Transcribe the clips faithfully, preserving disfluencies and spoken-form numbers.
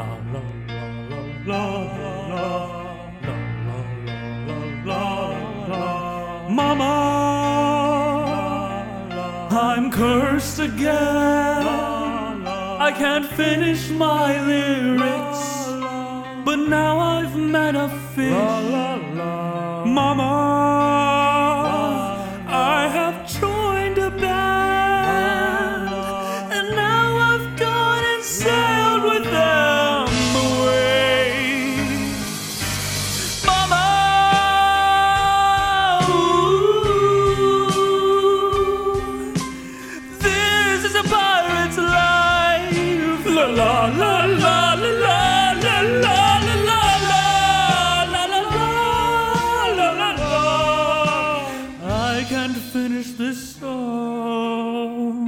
la la la la la. Mama, I'm cursed again. I can't finish my lyrics, but now I've met a fish. Mama, I have joined a band, and now I've gone and sailed with them away. Mama, ooh, this is a pirate's life. La la la la la la la la la la la la la la la. I can't finish this song.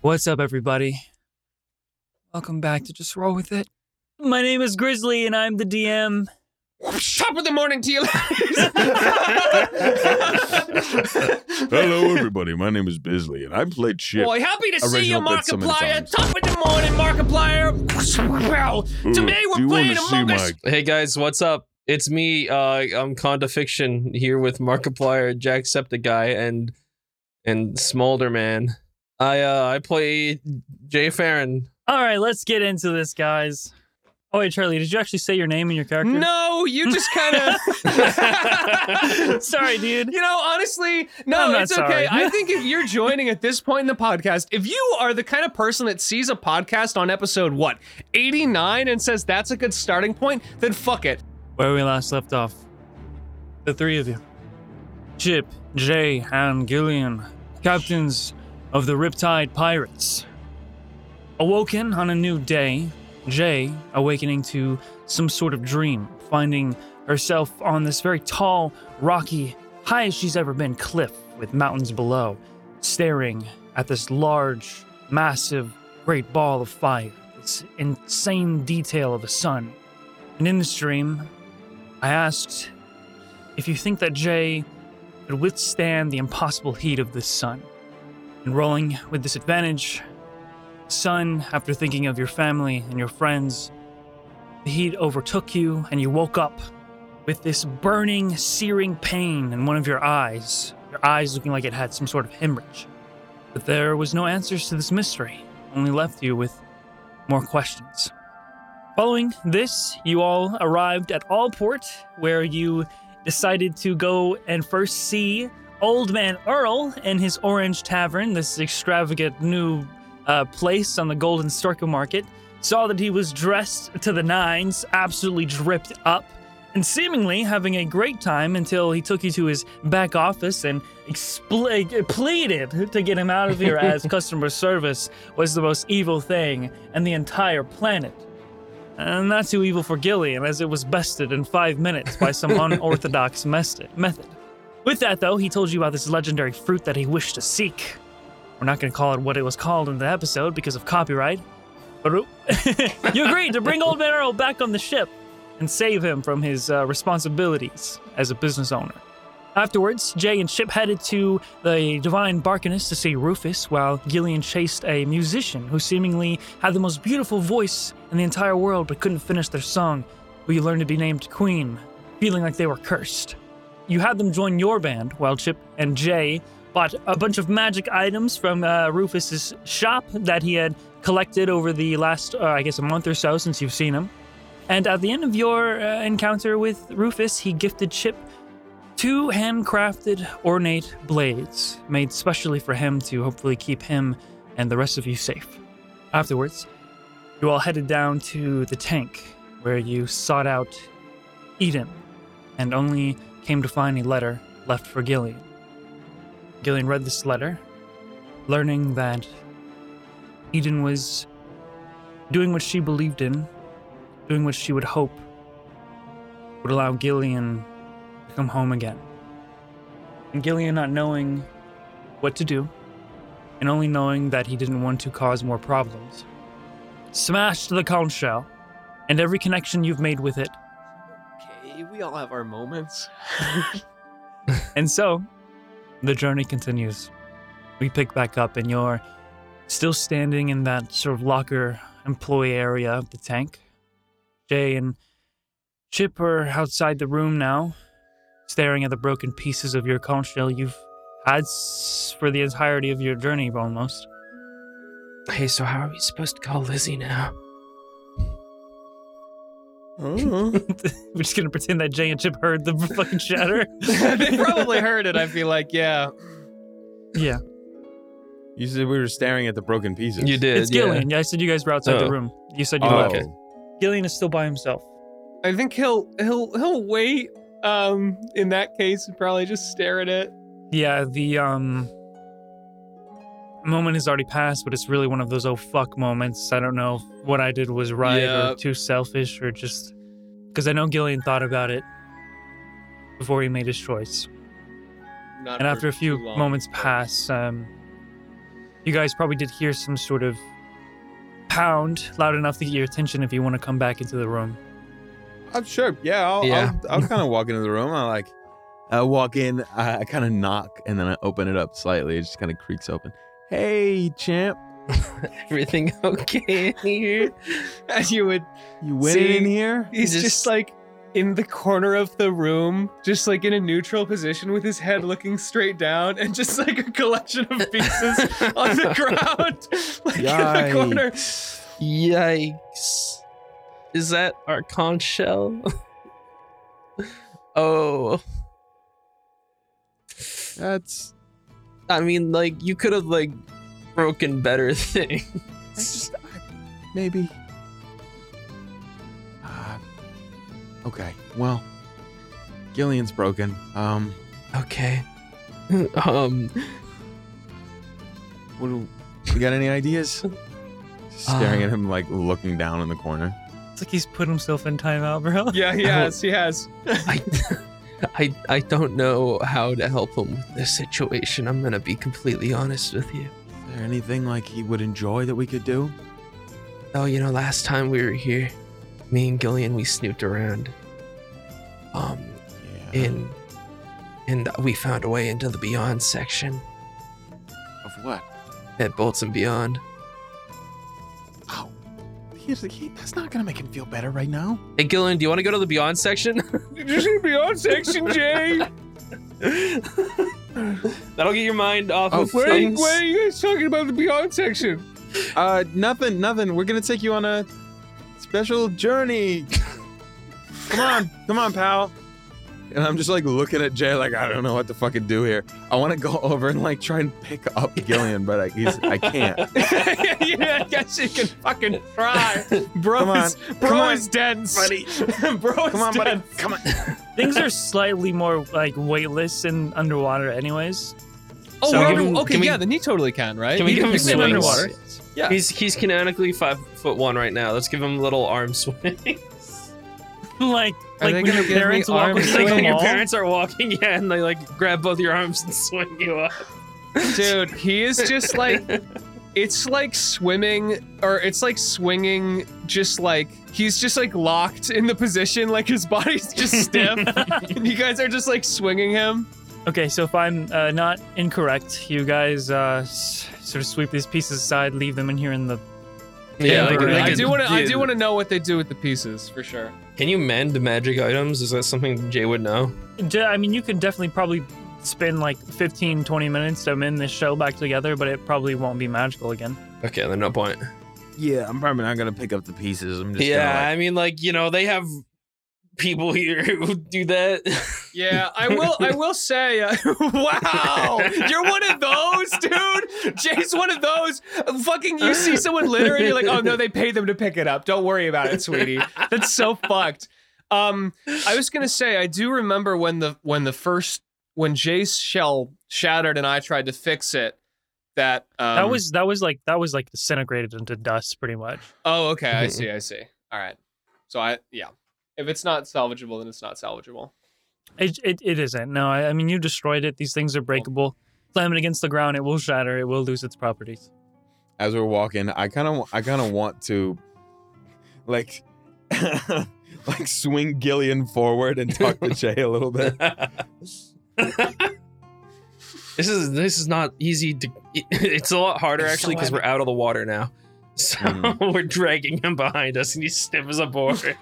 What's up, everybody? Welcome back to Just Roll With It. My name is Grizzly, and I'm the D M. Top of the morning to you, ladies. Hello, everybody. My name is Bisley, and I play Chip. Boy, happy to see you, Markiplier. Top of the morning, Markiplier. Well, today we're playing Among Us. My... Hey, guys, what's up? It's me. Uh, I'm Conda Fiction here with Markiplier, Jacksepticeye, and and Smolderman. I uh, I play Jay Farron. All right, let's get into this, guys. Oh, wait, Charlie, did you actually say your name and your character? No, you just kind of... Sorry, dude. You know, honestly, no, it's okay. I think if you're joining at this point in the podcast, if you are the kind of person that sees a podcast on episode, what, eighty-nine and says that's a good starting point, then fuck it. Where we last left off, the three of you, Chip, Jay, and Gillian, captains of the Riptide Pirates. Awoken on a new day, Jay awakening to some sort of dream, finding herself on this very tall, rocky, high as she's ever been cliff with mountains below, staring at this large, massive, great ball of fire, this insane detail of the sun. And in this dream, I asked if you think that Jay could withstand the impossible heat of this sun. And rolling with disadvantage, sun, after thinking of your family and your friends, the heat overtook you and you woke up with this burning, searing pain in one of your eyes, your eyes looking like it had some sort of hemorrhage. But there was no answers to this mystery, only left you with more questions. Following this, you all arrived at Allport, where you decided to go and first see Old Man Earl and his Orange Tavern, this extravagant new uh, place on the Golden Circle Market. Saw that he was dressed to the nines, absolutely dripped up, and seemingly having a great time until he took you to his back office and expl- pleaded to get him out of here as customer service was the most evil thing on the entire planet. And not too evil for Gillian, as it was bested in five minutes by some unorthodox method. With that, though, he told you about this legendary fruit that he wished to seek. We're not going to call it what it was called in the episode because of copyright. But you agreed to bring Old Man Earl back on the ship and save him from his uh, responsibilities as a business owner. Afterwards, Jay and Chip headed to the Divine Barkanus to see Rufus, while Gillian chased a musician who seemingly had the most beautiful voice in the entire world but couldn't finish their song, who you learned to be named Queen, feeling like they were cursed. You had them join your band while Chip and Jay bought a bunch of magic items from uh, Rufus's shop that he had collected over the last, uh, I guess, a month or so since you've seen him. And at the end of your uh, encounter with Rufus, he gifted Chip two handcrafted ornate blades made specially for him to hopefully keep him and the rest of you safe. Afterwards, you all headed down to the tank where you sought out Eden and only came to find a letter left for Gillian. Gillian read this letter, learning that Eden was doing what she believed in, doing what she would hope would allow Gillian to come home again. And Gillian, not knowing what to do, and only knowing that he didn't want to cause more problems. Smashed the conch shell, and every connection you've made with it. Okay, we all have our moments. And so, the journey continues. We pick back up, and you're still standing in that sort of locker employee area of the tank. Jay and Chip are outside the room now, staring at the broken pieces of your conch shell you've had for the entirety of your journey, almost. Hey, so how are we supposed to call Lizzie now? We're just going to pretend that Jay and Chip heard the fucking shatter. They probably heard it, I feel like, yeah. Yeah. You said we were staring at the broken pieces. You did, It's yeah. Gillian. Yeah, I said you guys were outside oh. the room. You said you oh, left. Okay. Gillian is still by himself. I think he'll he'll he'll wait um, in that case and probably just stare at it. Yeah, the um, moment has already passed, but it's really one of those oh fuck moments. I don't know if what I did was right yeah. or too selfish or just... Because I know Gillian thought about it before he made his choice. Not and after a few long, moments pass, um, you guys probably did hear some sort of pound loud enough to get your attention if you want to come back into the room. I'm sure. Yeah, I'll, yeah. I'll, I'll kind of walk into the room. I like, I walk in, I, I kind of knock, and then I open it up slightly. It just kind of creaks open. Hey, champ. Everything okay in here? As you would You went see, in here? He's just, just like in the corner of the room, just like in a neutral position with his head looking straight down and just like a collection of pieces on the ground. Like Yikes. in the corner. Yikes. Is that our conch shell? Oh. That's... I mean, like, you could have, like, broken better things. I just, maybe. Uh, okay, well, Gillian's broken. Um. Okay. um. What do, you got any ideas? Staring um, at him, like, looking down in the corner. It's like he's put himself in timeout, bro. Yeah, he has. He has. I, I, I don't know how to help him with this situation. I'm going to be completely honest with you. Is there anything like he would enjoy that we could do? Oh, you know, last time we were here, me and Gillian, we snooped around. Um, yeah. and, and we found a way into the Beyond section. Of what? At Bolts and Beyond. That's not going to make him feel better right now. Hey, Gillian, do you want to go to the Beyond section? Just the Beyond section, Jay. That'll get your mind off oh, of where things. Why are you guys talking about the Beyond section? Uh, nothing, nothing. We're going to take you on a special journey. Come on. Come on, pal. And I'm just, like, looking at Jay like, I don't know what to fucking do here. I want to go over and, like, try and pick up Gillian, but I, he's, I can't. Yeah, I guess you can fucking try. Bro Come is, on. Bro Come is on, dense. Buddy. Bro is Come on, dense. buddy. Come on. Things are slightly more, like, weightless in underwater anyways. Oh, so can, okay, can we, yeah, then he totally can, right? Can we give him swim underwater? Yeah. He's, he's canonically five foot one right now. Let's give him a little arm swing. Like, like when your parents walk, like when your parents are walking, yeah, and they like grab both your arms and swing you up. Dude, he is just like, it's like swimming, or it's like swinging, just like, he's just like locked in the position, like his body's just stiff, and you guys are just like swinging him. Okay, so if I'm uh, not incorrect, you guys uh, s- sort of sweep these pieces aside, leave them in here in the... Yeah, like, like I do want to. I do want to know what they do with the pieces for sure. Can you mend magic items? Is that something Jay would know? I mean, you could definitely probably spend like fifteen, twenty minutes to mend this shell back together, but it probably won't be magical again. Okay, then no point. Yeah, I'm probably not gonna pick up the pieces. I'm just yeah, gonna, like... I mean, like you know, they have people here who do that. Yeah, I will. I will say, uh, wow, you're one of those, dude. Jay's one of those. Fucking, you see someone littering, you're like, oh no, they paid them to pick it up. Don't worry about it, sweetie. That's so fucked. Um, I was gonna say, I do remember when the when the first when Jay's shell shattered and I tried to fix it. That um, that was that was like that was like disintegrated into dust, pretty much. Oh, okay, I see, I see. All right, so I yeah. If it's not salvageable, then it's not salvageable. It it, it isn't. No, I, I mean, you destroyed it. These things are breakable. slam it against the ground, it will shatter, it will lose its properties. As we're walking, I kind of I kind of want to, like, like swing Gillian forward and talk to Jay a little bit. This is this is not easy to. It's a lot harder actually because we're out of the water now, so mm. we're dragging him behind us and he stiffs a board.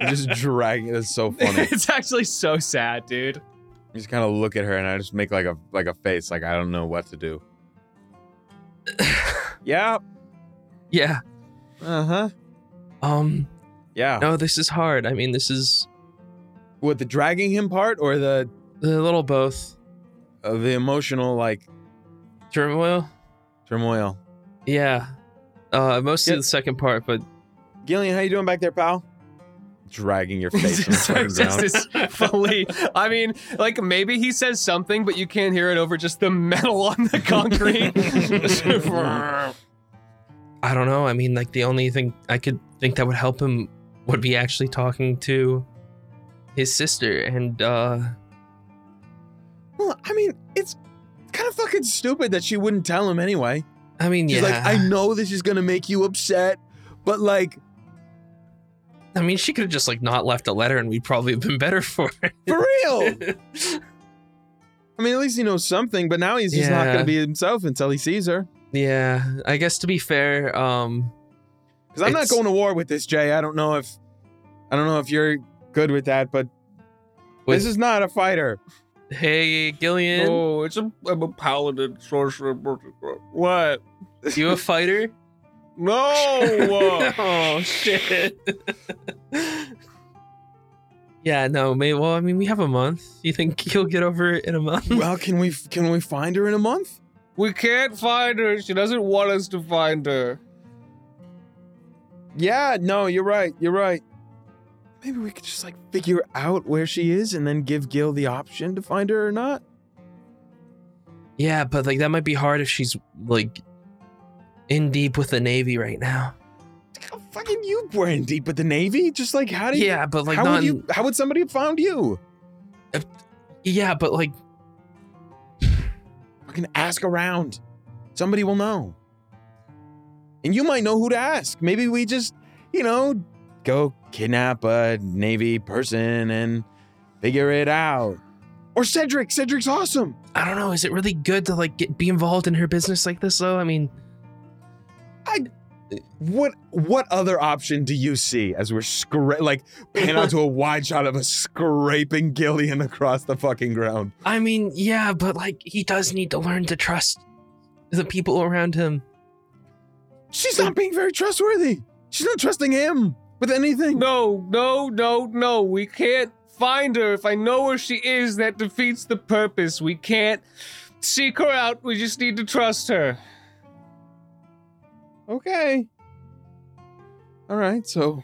Just dragging. It's so funny. It's actually so sad, dude. I just kind of look at her and I just make like a like a face, like I don't know what to do. Yeah. Yeah. Uh huh. Um. Yeah. No, this is hard. I mean, this is. What, the dragging him part or the the little both? Uh, the emotional, like, turmoil. Turmoil. Yeah. Uh, mostly Gil- the second part, but. Gillian, how you doing back there, pal? Dragging your face. So just fully, I mean, like, maybe he says something, but you can't hear it over just the metal on the concrete. I don't know. I mean, like, the only thing I could think that would help him would be actually talking to his sister. And, uh... well, I mean, it's kind of fucking stupid that she wouldn't tell him anyway. I mean, She's yeah. She's like, I know this is gonna make you upset, but, like... I mean, she could have just, like, not left a letter and we'd probably have been better for it. For real! I mean, at least he knows something, but now he's just yeah. not going to be himself until he sees her. Yeah, I guess to be fair, um... because I'm not going to war with this, Jay. I don't know if... I don't know if you're good with that, but... With... this is not a fighter. Hey, Gillian. Oh, it's a... I'm a paladin sorcerer. What? You a fighter? No! Oh, shit. Yeah, no, maybe, well, I mean, we have a month. You think he'll get over it in a month? Well, can we can we find her in a month? We can't find her. She doesn't want us to find her. Yeah, no, you're right. You're right. Maybe we could just, like, figure out where she is and then give Gil the option to find her or not. Yeah, but, like, that might be hard if she's, like... in deep with the Navy right now. How fucking you were in deep with the Navy? Just like how do you? Yeah, but like how, non, would, you, how would somebody have found you? Uh, yeah, but like fucking ask around. Somebody will know, and you might know who to ask. Maybe we just, you know, go kidnap a Navy person and figure it out. Or Cedric. Cedric's awesome. I don't know. Is it really good to like get, be involved in her business like this though? I mean. I, what what other option do you see as we're scra- like pan out to a wide shot of us scraping Gillian across the fucking ground? I mean, yeah, but like he does need to learn to trust the people around him. She's not being very trustworthy. She's not trusting him with anything. No, no, no, no. We can't find her. If I know where she is, that defeats the purpose. We can't seek her out. We just need to trust her. Okay. All right, so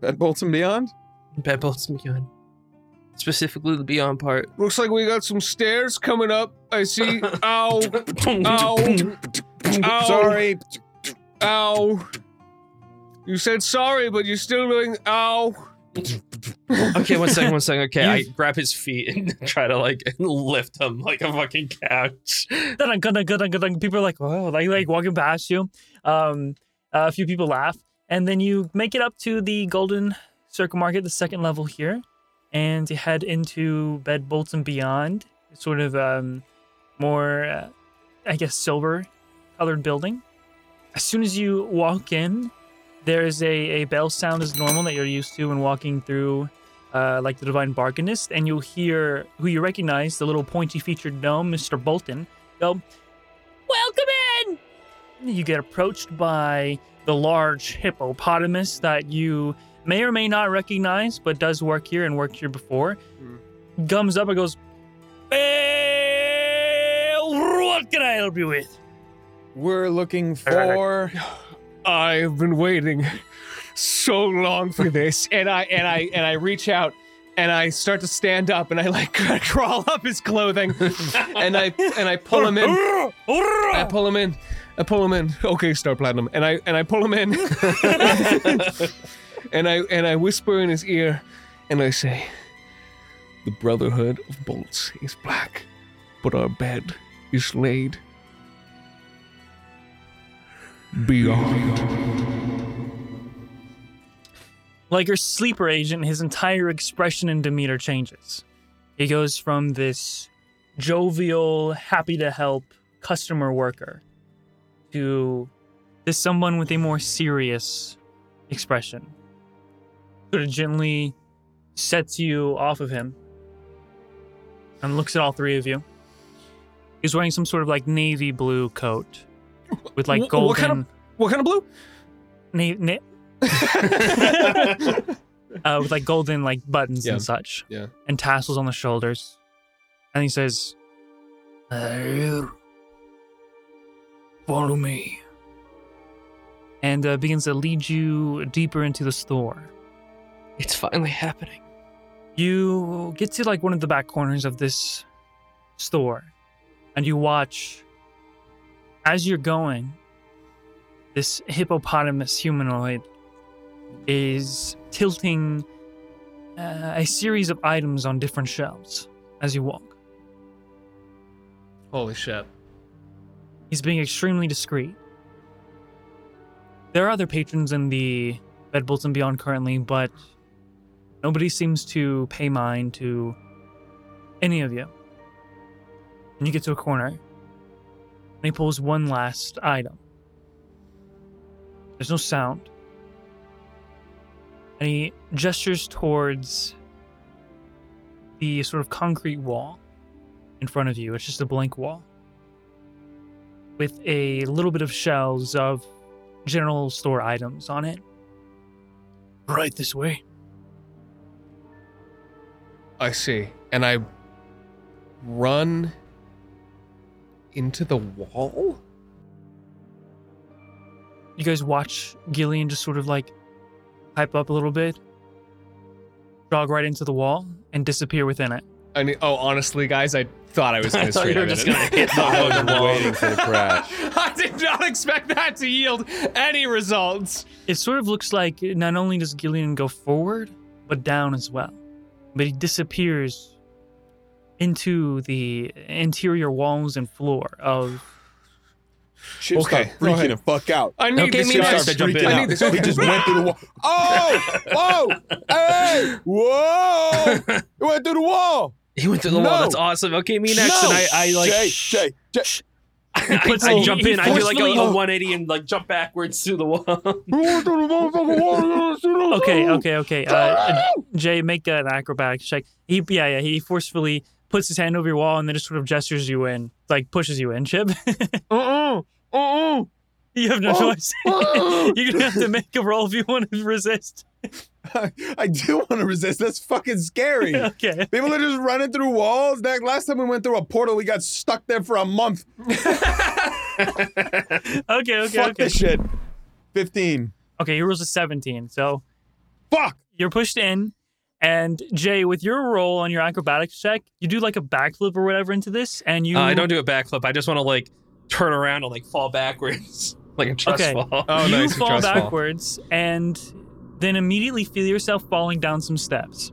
Bed Bolts and Beyond? Bed Bolts and Beyond. Specifically the Beyond part. Looks like we got some stairs coming up. I see. Ow. Ow. Ow. Sorry. Ow. You said sorry, but you're still doing ow. Okay, one second, one second. Okay, I grab his feet and try to like lift him like a fucking couch. People are like, oh, like, like walking past you. Um, a few people laugh, and then you make it up to the Golden Circle Market, the second level here, and you head into Bed Bolts and Beyond. It's sort of um, more, uh, I guess, silver-colored building. As soon as you walk in, there is a, a bell sound as normal that you're used to when walking through, uh, like the Divine Barkanus, and you'll hear who you recognize, the little pointy-featured gnome, Mister Bolton, go, "Welcome in!" You get approached by the large hippopotamus that you may or may not recognize, but does work here and worked here before. Mm. Gums up and goes, "Well, what can I help you with?" We're looking for... I've been waiting so long for this, and I and I and I reach out and I start to stand up and I like crawl up his clothing, and I and I pull him in. I pull him in. I pull him in. Okay, Star Platinum, and I and I pull him in, and I and I whisper in his ear, and I say, "The Brotherhood of Bolts is black, but our bed is laid beyond. Like your sleeper agent, his entire expression and demeanor changes. He goes from this jovial, happy to help customer worker to this someone with a more serious expression. Sort of gently sets you off of him and looks at all three of you. He's wearing some sort of like navy blue coat with like golden. What kind of, what kind of blue? Na- na- uh, with like golden like buttons yeah. and such. Yeah. And tassels on the shoulders. And he says, uh, follow me. And uh, begins to lead you deeper into the store. It's finally happening. You get to like one of the back corners of this store, and you watch as you're going, this hippopotamus humanoid is tilting uh, a series of items on different shelves as you walk. Holy shit. He's being extremely discreet. There are other patrons in the Bed Bolts and Beyond currently, but nobody seems to pay mind to any of you. And you get to a corner, and he pulls one last item. There's no sound. And he gestures towards the sort of concrete wall in front of you. It's just a blank wall with a little bit of shelves of general store items on it. Right this way. I see. And I run into the wall? You guys watch Gillian just sort of like pipe up a little bit, jog right into the wall, and disappear within it. I mean, oh, honestly, guys, I thought I was going to straight out just gonna hit the wall. I was waiting for the crash. I did not expect that to yield any results. It sort of looks like not only does Gillian go forward, but down as well. But he disappears into the interior walls and floor of... Chip, okay, stop freaking the fuck out. I need okay, this. Chip starts freaking out. I need this. He just went through the wall. Oh! Whoa! Hey! Whoa! He went through the wall! He went through the no. wall. That's awesome. Okay, me next. No. And I, I like... Jay, Jay, Jay. I, I, I jump in. I do like a, a one eighty and like jump backwards through the wall. okay, okay, okay. Uh, Jay, make an acrobatic check. He, yeah, yeah. He forcefully puts his hand over your wall and then just sort of gestures you in, like pushes you in. Chip. uh-uh, uh-uh. You have no oh, choice. Uh-uh. You're gonna have to make a roll if you want to resist. I, I do want to resist. That's fucking scary. Okay. People are just running through walls. That last time we went through a portal, we got stuck there for a month. okay, okay, Fuck okay. this shit. fifteen. Okay, your roll's a seventeen, so. Fuck! You're pushed in, and Jay, with your roll on your acrobatics check, you do like a backflip or whatever into this, and you... Uh, I don't do a backflip. I just want to like turn around and like fall backwards. Like a trust okay. fall. Oh, you nice. You fall backwards, fall. and then immediately feel yourself falling down some steps.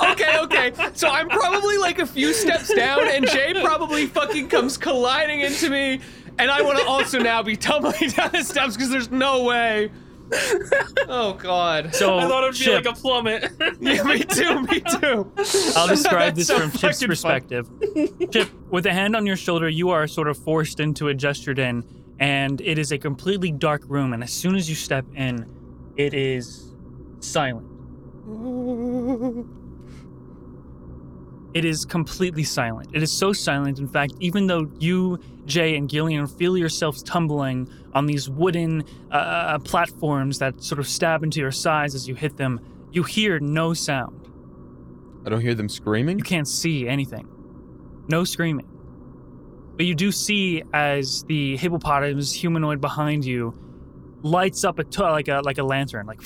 okay, okay. So I'm probably like a few steps down, and Jay probably fucking comes colliding into me, and I want to also now be tumbling down the steps because there's no way. Oh, God. So I thought it would be like a plummet. yeah, me too, me too. I'll describe this so from Chip's perspective. Chip, with a hand on your shoulder, you are sort of forced into it, gestured in, and it is a completely dark room, and as soon as you step in, it is silent. It is completely silent. It is so silent, in fact, even though you, Jay, and Gillian feel yourselves tumbling on these wooden uh, platforms that sort of stab into your sides as you hit them, you hear no sound. I don't hear them screaming? You can't see anything. No screaming. But you do see as the hippopotamus humanoid behind you lights up a t- like a like a lantern, like,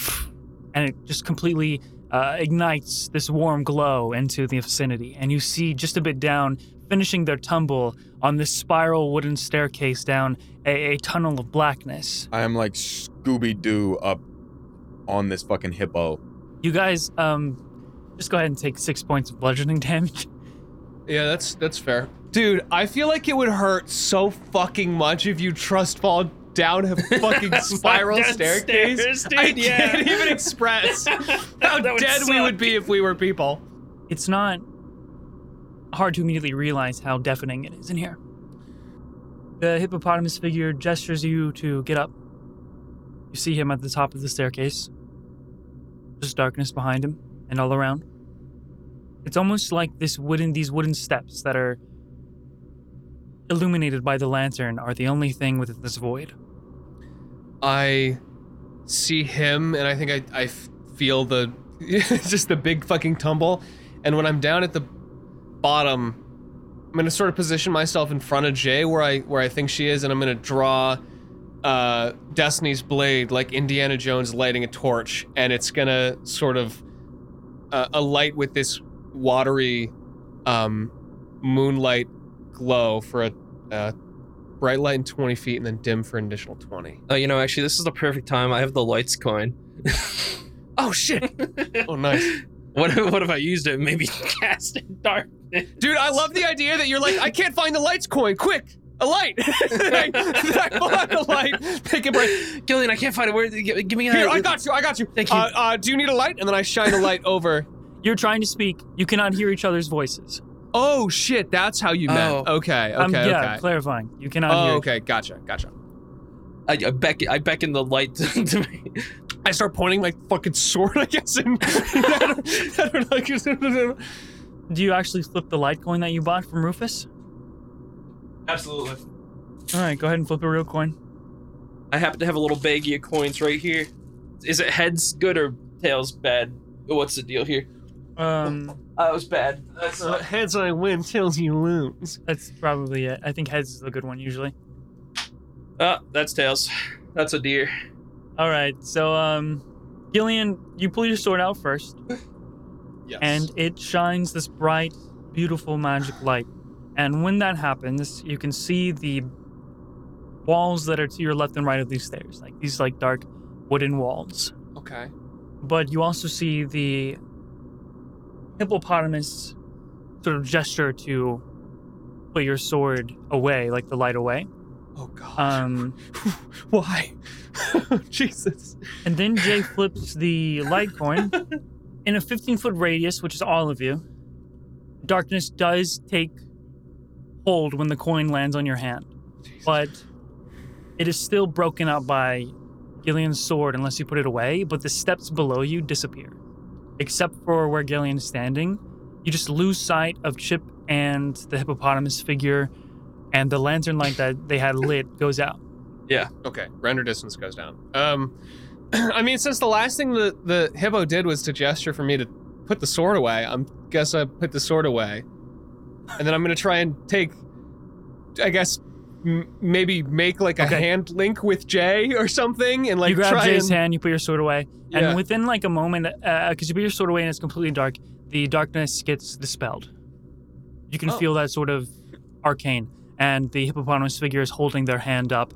and it just completely... Uh, ignites this warm glow into the vicinity, and you see just a bit down, finishing their tumble on this spiral wooden staircase down a, a tunnel of blackness. I am like Scooby-Doo up on this fucking hippo. You guys, um, Just go ahead and take six points of bludgeoning damage. Yeah, that's that's fair. Dude, I feel like it would hurt so fucking much if you trust fall down a fucking spiral staircase. Stairs, dude, I yeah. can't even express how dead suck. we would be if we were people. It's not hard to immediately realize how deafening it is in here. The hippopotamus figure gestures you to get up. You see him at the top of the staircase. There's darkness behind him and all around. It's almost like this wooden, these wooden steps that are illuminated by the lantern are the only thing within this void. I see him, and I think I, I feel the just the big fucking tumble. And when I'm down at the bottom, I'm gonna sort of position myself in front of Jay, where I where I think she is, and I'm gonna draw uh, Destiny's Blade, like Indiana Jones lighting a torch, and it's gonna sort of uh, alight with this watery um, moonlight glow for a uh, bright light in twenty feet and then dim for an additional twenty. Oh, you know, actually, this is the perfect time. I have the lights coin. Oh, shit. Oh, nice. What if, what if I used it? Maybe cast in darkness. Dude, I love the idea that you're like, I can't find the lights coin. Quick, a light. Then I, then I pull out the light, pick it bright. Gillian, I can't find it. Where? Give, give me a... Here, I got you. I got you. Thank you. Uh, uh, do you need a light? And then I shine a light over. You're trying to speak. You cannot hear each other's voices. Oh, shit, that's how you meant. Oh. Okay, okay, um, yeah, okay. Clarifying. You cannot oh, hear. Oh, okay, gotcha, gotcha. I, I, beck- I beckon the light to, to me. I start pointing my fucking sword, I guess. And I don't, I don't know. Do you actually flip the light coin that you bought from Rufus? Absolutely. All right, go ahead and flip a real coin. I happen to have a little baggie of coins right here. Is it heads good or tails bad? What's the deal here? Um... That uh, was bad. That's uh, heads I win, tails you lose. That's probably it. I think heads is a good one usually. Oh, that's tails. That's a deer. All right, so um, Gillian, you pull your sword out first. Yes. And it shines this bright, beautiful magic light. And when that happens, you can see the walls that are to your left and right of these stairs, like these like dark wooden walls. Okay. But you also see the hippopotamus sort of gesture to put your sword away, like the light away. Oh, God. Um, Why? Jesus. And then Jay flips the light coin. In a fifteen-foot radius, which is all of you, darkness does take hold when the coin lands on your hand. Jesus. But it is still broken up by Gillian's sword unless you put it away, but the steps below you disappear. Except for where Gillian's standing, you just lose sight of Chip and the hippopotamus figure, and the lantern light that they had lit goes out. Yeah. Okay. Render distance goes down. Um, I mean, since the last thing the, the hippo did was to gesture for me to put the sword away, I guess I put the sword away. And then I'm going to try and take, I guess, m- maybe make like a okay. hand link with Jay or something, and like you grab try Jay's and... hand, you put your sword away, and yeah. within like a moment, because uh, you put your sword away and it's completely dark, the darkness gets dispelled. You can oh. feel that sort of arcane, and the hippopotamus figure is holding their hand up,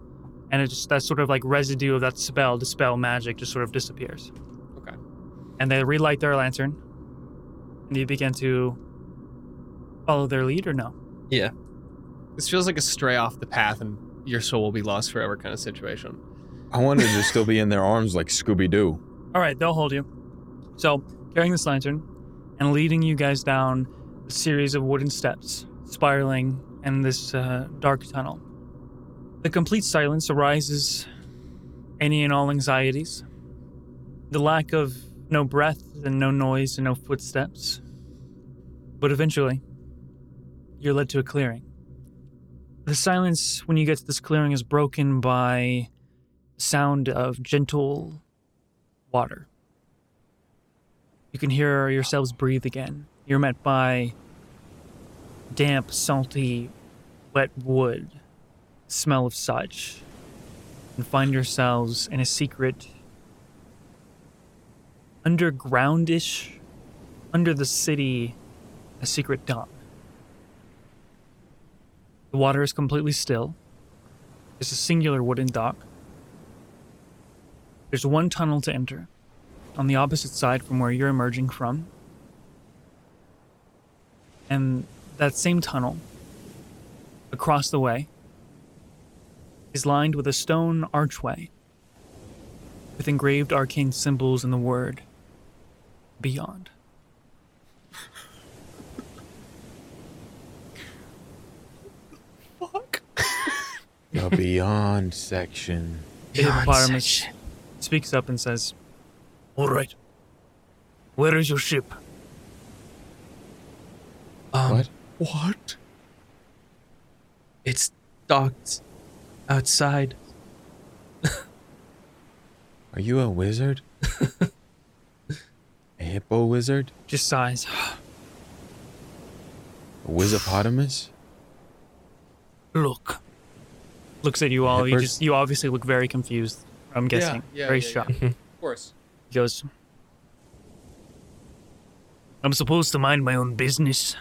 and it's just that sort of like residue of that spell, dispel magic, just sort of disappears. Okay. And they relight their lantern, and you begin to follow their lead, or no? Yeah. This feels like a stray off the path and your soul will be lost forever kind of situation. I wanted to still be in their arms like Scooby-Doo. All right, they'll hold you. So, carrying this lantern and leading you guys down a series of wooden steps, spiraling in this uh, dark tunnel. The complete silence arises any and all anxieties. The lack of no breath and no noise and no footsteps. But eventually, you're led to a clearing. The silence when you get to this clearing is broken by the sound of gentle water. You can hear yourselves breathe again. You're met by damp, salty, wet wood, smell of such, and find yourselves in a secret undergroundish, under the city, a secret dump. The water is completely still. There's a singular wooden dock. There's one tunnel to enter, on the opposite side from where you're emerging from. And that same tunnel across the way is lined with a stone archway with engraved arcane symbols and the word Beyond. Fuck. The Beyond Section. Beyond Section. Speaks up and says, "All right. Where is your ship?" Um, what? What? It's docked outside. Are you a wizard? A hippo wizard? Just sighs. A wizopotamus? Look. Looks at you all. You, just, you obviously look very confused, I'm guessing. Yeah, yeah, very yeah, shocked. Yeah. Of course. He goes, "I'm supposed to mind my own business.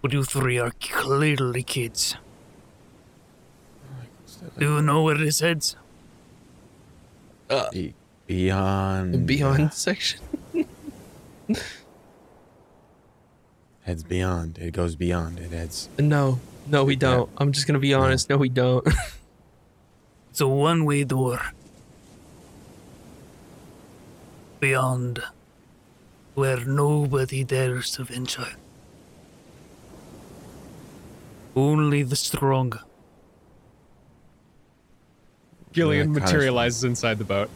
But you three are clearly kids. Do you know where this heads?" Uh, Be- beyond. Beyond Section. Heads beyond. It goes beyond. It heads. No. No, we don't. Yeah. I'm just going to be honest. No, no we don't. It's a one-way door. Beyond. Where nobody dares to venture. Only the strong. Gillian yeah, materializes inside the boat.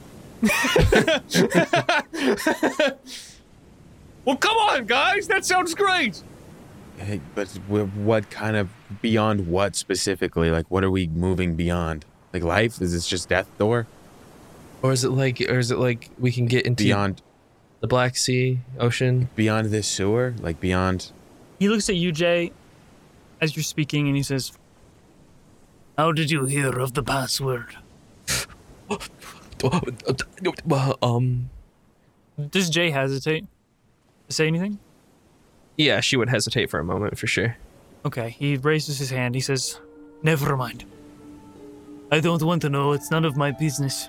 Well, come on, guys. That sounds great. Hey, but what kind of beyond what specifically? Like, what are we moving beyond? Like life? Is this just death door? Or is it like, or is it like we can get into beyond the Black Sea, ocean? Beyond this sewer? Like beyond. He looks at you, Jay, as you're speaking, and he says, "How did you hear of the password?" um, Does Jay hesitate to say anything? Yeah, she would hesitate for a moment, for sure. Okay, he raises his hand. He says, "Never mind. I don't want to know. It's none of my business.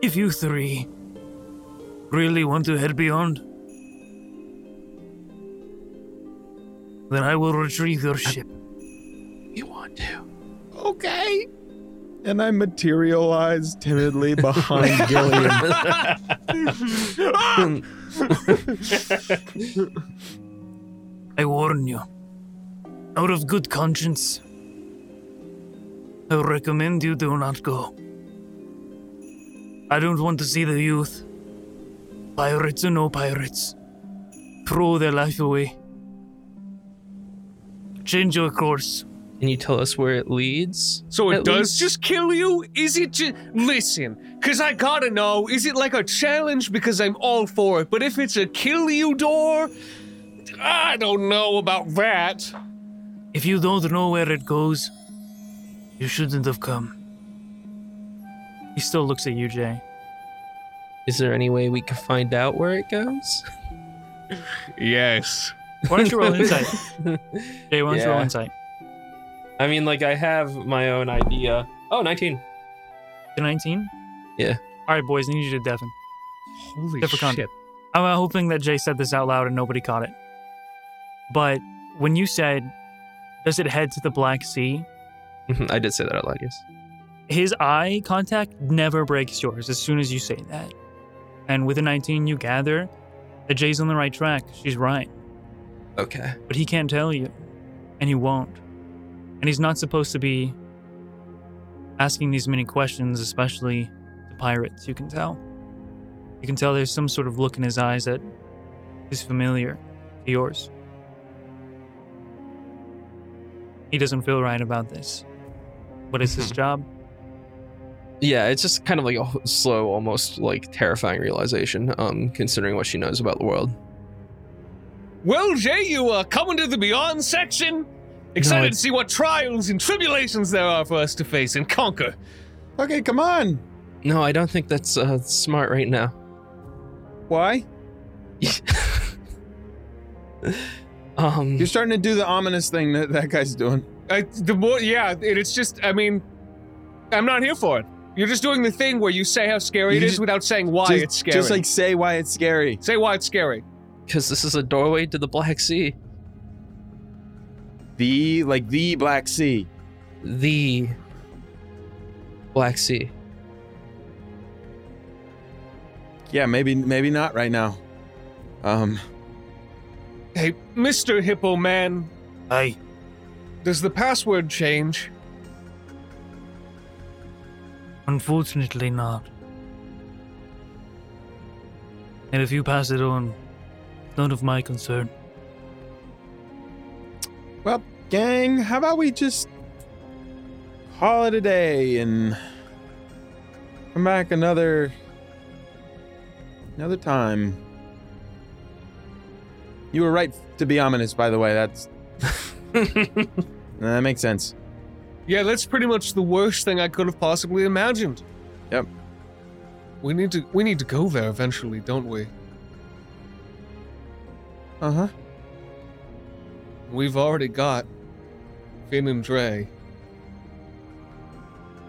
If you three really want to head beyond, then I will retrieve your ship." You want to? Okay. And I materialize timidly behind Gillian. I warn you, out of good conscience, I recommend you do not go. I don't want to see the youth, pirates or no pirates, throw their life away. Change your course. Can you tell us where it leads? So it does least? Just kill you? Is it just... Listen, because I gotta know, is it like a challenge? Because I'm all for it. But if it's a kill you door, I don't know about that. If you don't know where it goes, you shouldn't have come. He still looks at you, Jay. Is there any way we can find out where it goes? Yes. Why don't you roll insight? Jay, why don't yeah. you roll insight? I mean, like, I have my own idea. Oh, nineteen. The nineteen? Yeah. All right, boys, I need you to deafen. Holy Difficult. shit. I'm hoping that Jay said this out loud and nobody caught it. But when you said, does it head to the Black Sea? I did say that out loud, yes. His eye contact never breaks yours as soon as you say that. And with a nineteen, you gather that Jay's on the right track. She's right. Okay. But he can't tell you, and he won't. And he's not supposed to be asking these many questions, especially to pirates, you can tell. You can tell there's some sort of look in his eyes that is familiar to yours. He doesn't feel right about this. But it's his job. Yeah, it's just kind of like a slow, almost like terrifying realization, um, considering what she knows about the world. Well, Jay, you are coming to the Beyond Section. Excited no, to see what trials and tribulations there are for us to face and conquer. Okay, come on. No, I don't think that's uh, smart right now. Why? um, You're starting to do the ominous thing that that guy's doing. I, the more, yeah, it's just, I mean, I'm not here for it. You're just doing the thing where you say how scary you it just, is without saying why just, it's scary. Just like say why it's scary. Say why it's scary. Because this is a doorway to the Black Sea. The, like the Black Sea. The Black Sea. Yeah, maybe, maybe not right now. Um. Hey, Mister Hippo Man. Hey. Does the password change? Unfortunately not. And if you pass it on, none of my concern. Well, gang, how about we just call it a day and come back another another time. You were right to be ominous, by the way. That's that makes sense. Yeah, that's pretty much the worst thing I could have possibly imagined. Yep. We need to we need to go there eventually, don't we? Uh-huh. We've already got Finn and Dre.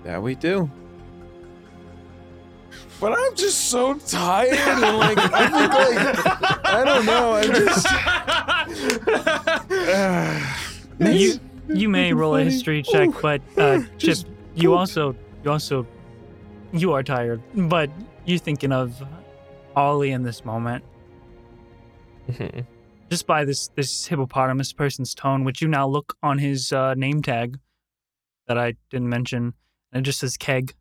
Yeah, we do. But I'm just so tired and like I think like I don't know, I'm just uh, you you may roll a history check, but uh Chip, you also you also you are tired, but you're thinking of Ollie in this moment. Mm-hmm. Just by this this hippopotamus person's tone, which you now look on his uh, name tag that I didn't mention, and it just says Keg.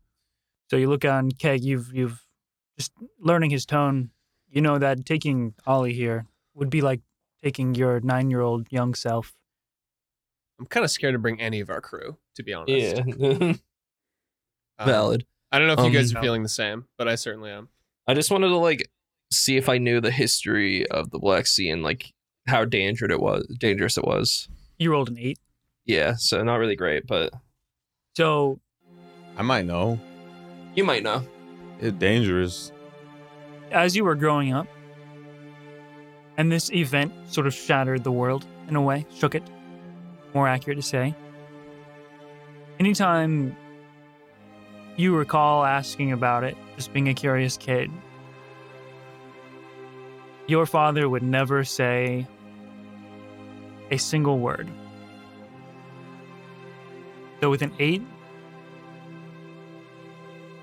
So you look on Keg, you've you've just learning his tone, you know that taking Ollie here would be like taking your nine-year-old young self. I'm kind of scared to bring any of our crew, to be honest. Yeah. um, Valid. I don't know if you um, guys are no. feeling the same, but I certainly am. I just wanted to like see if I knew the history of the Black Sea and like how dangerous it was. Dangerous it was. You rolled an eight. Yeah, so not really great, but so I might know. You might know. It's dangerous. As you were growing up, and this event sort of shattered the world in a way, shook it. More accurate to say. Anytime you recall asking about it, just being a curious kid, your father would never say a single word. So with an eight,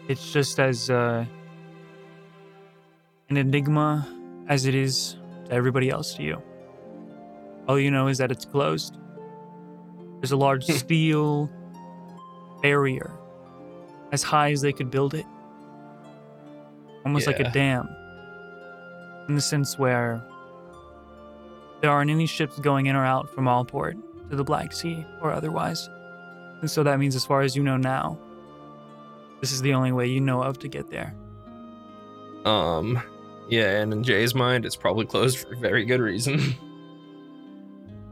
it's just as uh, an enigma as it is to everybody else to you. All you know is that it's closed. There's a large steel barrier as high as they could build it. Almost yeah. like a dam. In the sense where there aren't any ships going in or out from Allport to the Black Sea or otherwise. And so that means as far as you know now, this is the only way you know of to get there. Um, yeah, and in Jay's mind, it's probably closed for very good reason.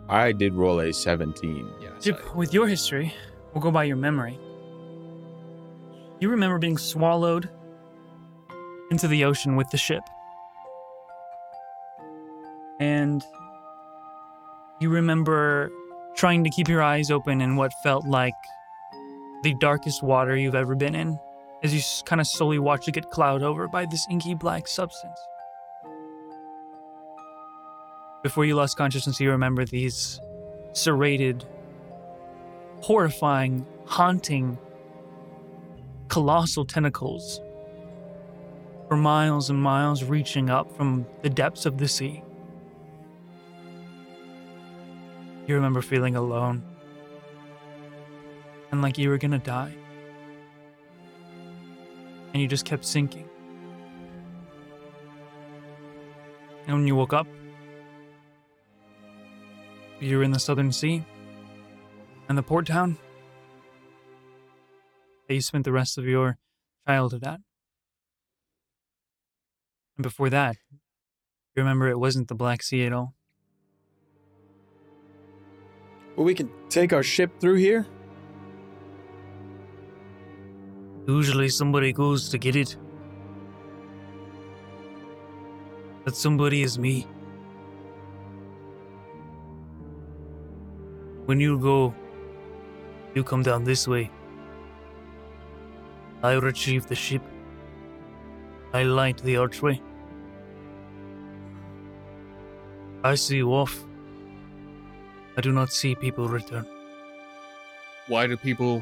I did roll a seventeen. Yeah, Chip, with your history, we'll go by your memory. You remember being swallowed into the ocean with the ship. And you remember trying to keep your eyes open in what felt like the darkest water you've ever been in, as you kind of slowly watch it get clouded over by this inky black substance. Before you lost consciousness, you remember these serrated, horrifying, haunting, colossal tentacles for miles and miles reaching up from the depths of the sea. You remember feeling alone. And like you were gonna die. And you just kept sinking. And when you woke up, you were in the Southern Sea and the port town that you spent the rest of your childhood at. And before that, you remember it wasn't the Black Sea at all. Well, we can take our ship through here? Usually somebody goes to get it. That somebody is me. When you go, you come down this way. I retrieved the ship. I light the archway. I see you off. I do not see people return. Why do people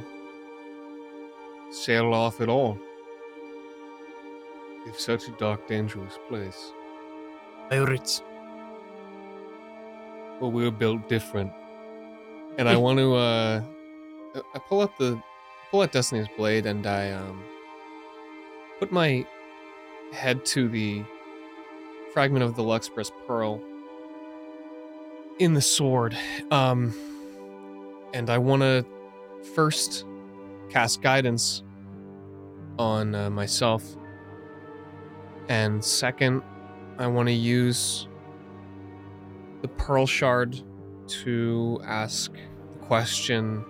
sail off at all? If such a dark, dangerous place. Pirates. Well, we were built different. And I want to, uh... I pull up the... pull out Destiny's blade and I, um... put my head to the fragment of the Luxpress Pearl in the sword. Um... And I want to first cast guidance on uh, myself. And second, I want to use the Pearl Shard to ask the question,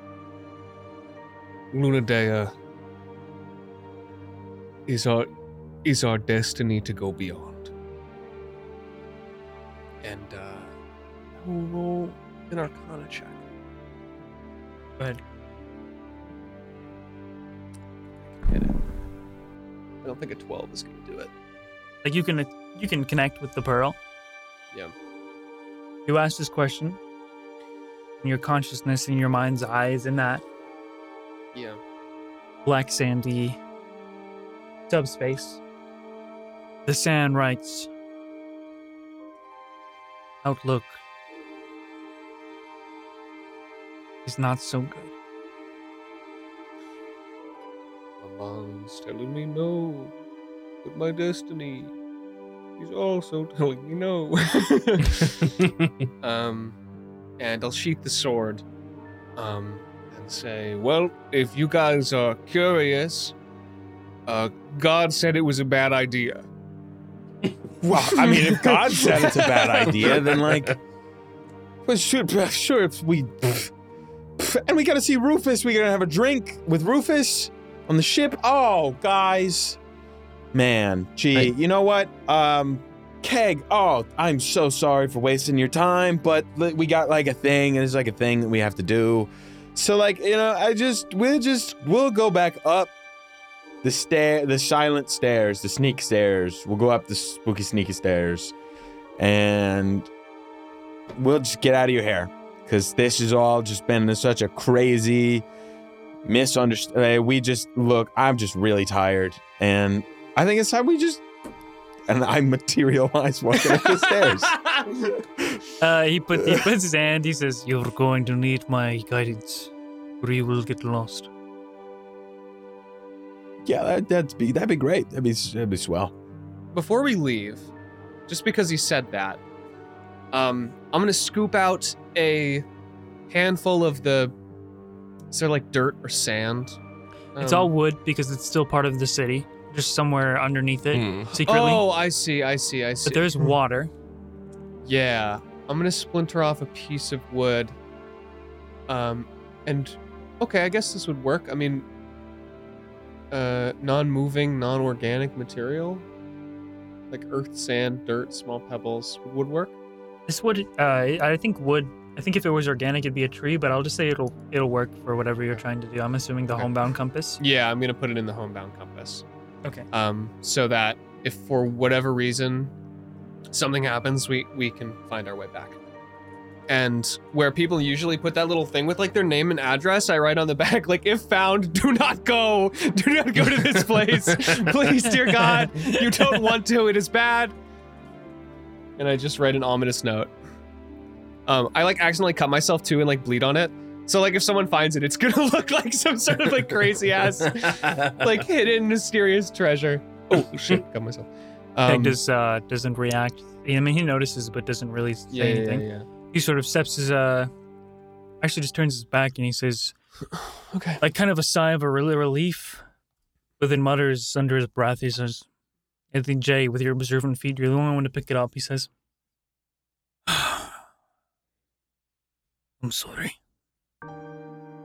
Lunadea, is our, is our destiny to go beyond? And uh, I will roll an Arcana check. Go ahead. Hit it. I don't think a twelve is going to do it. Like you can, you can connect with the pearl. Yeah. You asked this question, and your consciousness and your mind's eyes in that. Yeah. Black sandy subspace. The sand writes. Outlook is not so good. My mind's telling me no, but my destiny is also telling me no. um, and I'll sheath the sword, um, and say, well, if you guys are curious, uh, God said it was a bad idea. Well, I mean, if God said it's a bad idea, then like, well, sure, sure, if we. And we gotta see Rufus. We gotta have a drink with Rufus on the ship. Oh, guys, man, gee, I, you know what? Um, Keg. Oh, I'm so sorry for wasting your time, but we got like a thing, and it's like a thing that we have to do. So, like, you know, I just we'll just we'll go back up the stair, the silent stairs, the sneak stairs. We'll go up the spooky, sneaky stairs, and we'll just get out of your hair. Because this has all just been such a crazy misunderstanding. We just, look, I'm just really tired. And I think it's time we just, and I materialize walking up the stairs. Uh, he, put, he puts his hand, he says, you're going to need my guidance or you will get lost. Yeah, that, that'd, be, that'd be great. That'd be, that'd be swell. Before we leave, just because he said that, um, I'm going to scoop out a handful of the, is there like dirt or sand? Um, it's all wood because it's still part of the city, just somewhere underneath it, hmm. secretly. Oh, I see, I see, I see. But there's water. Yeah, I'm gonna splinter off a piece of wood. Um, and okay, I guess this would work. I mean, uh, non-moving, non-organic material, like earth, sand, dirt, small pebbles would work. This wood, uh, I think wood, I think if it was organic, it'd be a tree, but I'll just say it'll it'll work for whatever you're trying to do. I'm assuming the homebound compass. Yeah, I'm going to put it in the homebound compass. Okay. Um, so that if for whatever reason something happens, we, we can find our way back. And where people usually put that little thing with like their name and address, I write on the back, like, if found, do not go. Do not go to this place. Please, dear God, you don't want to. It is bad. And I just write an ominous note. Um, I like accidentally cut myself too and like bleed on it. So like if someone finds it, it's gonna look like some sort of like crazy ass, like hidden mysterious treasure. Oh shit, cut myself. Um, does, uh, doesn't react. I mean, he notices but doesn't really say yeah, anything. Yeah, yeah. He sort of steps his, uh, actually just turns his back and he says, okay, like kind of a sigh of a really relief, but then mutters under his breath, he says, I think, Jay, with your observant feet, you're the only one to pick it up, he says. I'm sorry.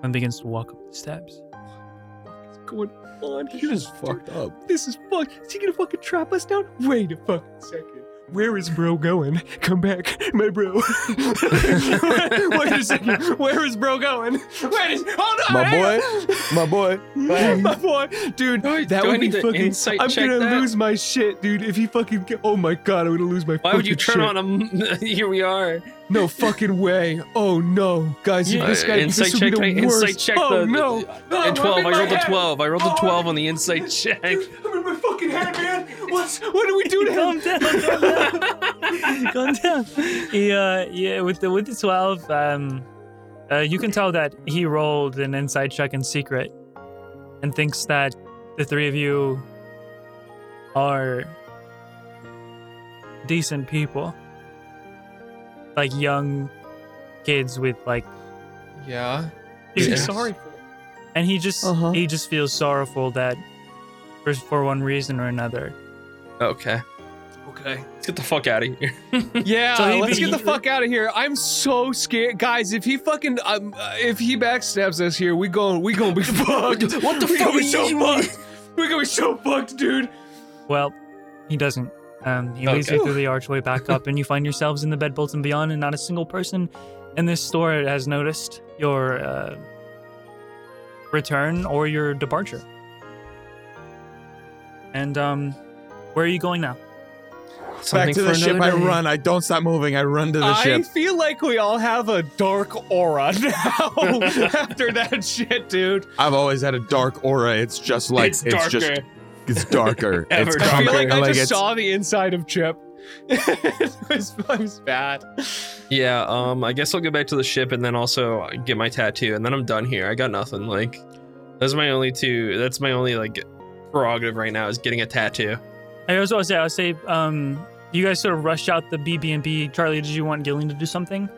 And begins to walk up the steps. What's going on? You just fucked up. This is fuck. Is he gonna fucking trap us down? Wait a fucking second. where is bro going? Come back, my bro. Wait a second. Where is bro going? Wait, is, hold on. My boy. Hey. My boy. My boy. Dude, do that I, would be fucking, I'm gonna that? lose my shit, dude. If he fucking, oh my God, I'm gonna lose my Why fucking shit. Why would you turn shit. on him? Here we are. No fucking way. Oh no. Guys, yeah. this guy, uh, this would be the I, worst. Insight check. Oh the, no. The, and twelve, I rolled a twelve. I rolled a twelve on the insight check. I'm in my fucking head, man. What's, what do we do to him? Calm down. Calm down. He, uh, yeah, with the, with the twelve, um, uh, you can tell that he rolled an insight check in secret and thinks that the three of you are decent people. Like young kids with like, yeah, he's yes. sorry for it. And he just uh-huh. he just feels sorrowful that for, for one reason or another. Okay, okay, let's get the fuck out of here. Yeah, so let's be, get the fuck out of here. I'm so scared, guys. If he fucking um, uh, if he backstabs us here, we going we gonna be fucked. What the we fuck? We're so fucked. We're gonna be so fucked, dude. Well, he doesn't. Um, he leads okay. you through the archway back up, and you find yourselves in the Bed Bolts and Beyond, and not a single person in this store has noticed your uh, return or your departure. And um, where are you going now? Something back to the ship. Day. I run. I don't stop moving. I run to the I ship. I feel like we all have a dark aura now after that shit, dude. I've always had a dark aura. It's just like it's, it's darker. Just, It's darker. It's darker. I feel like I like just saw the inside of Chip. It, was, it was bad. Yeah, um, I guess I'll get back to the ship and then also get my tattoo and then I'm done here. I got nothing. Like, that's my only two. That's my only like prerogative right now is getting a tattoo. I was going to say, I would say, um, you guys sort of rushed out the B B and B. Charlie, did you want Gillian to do something?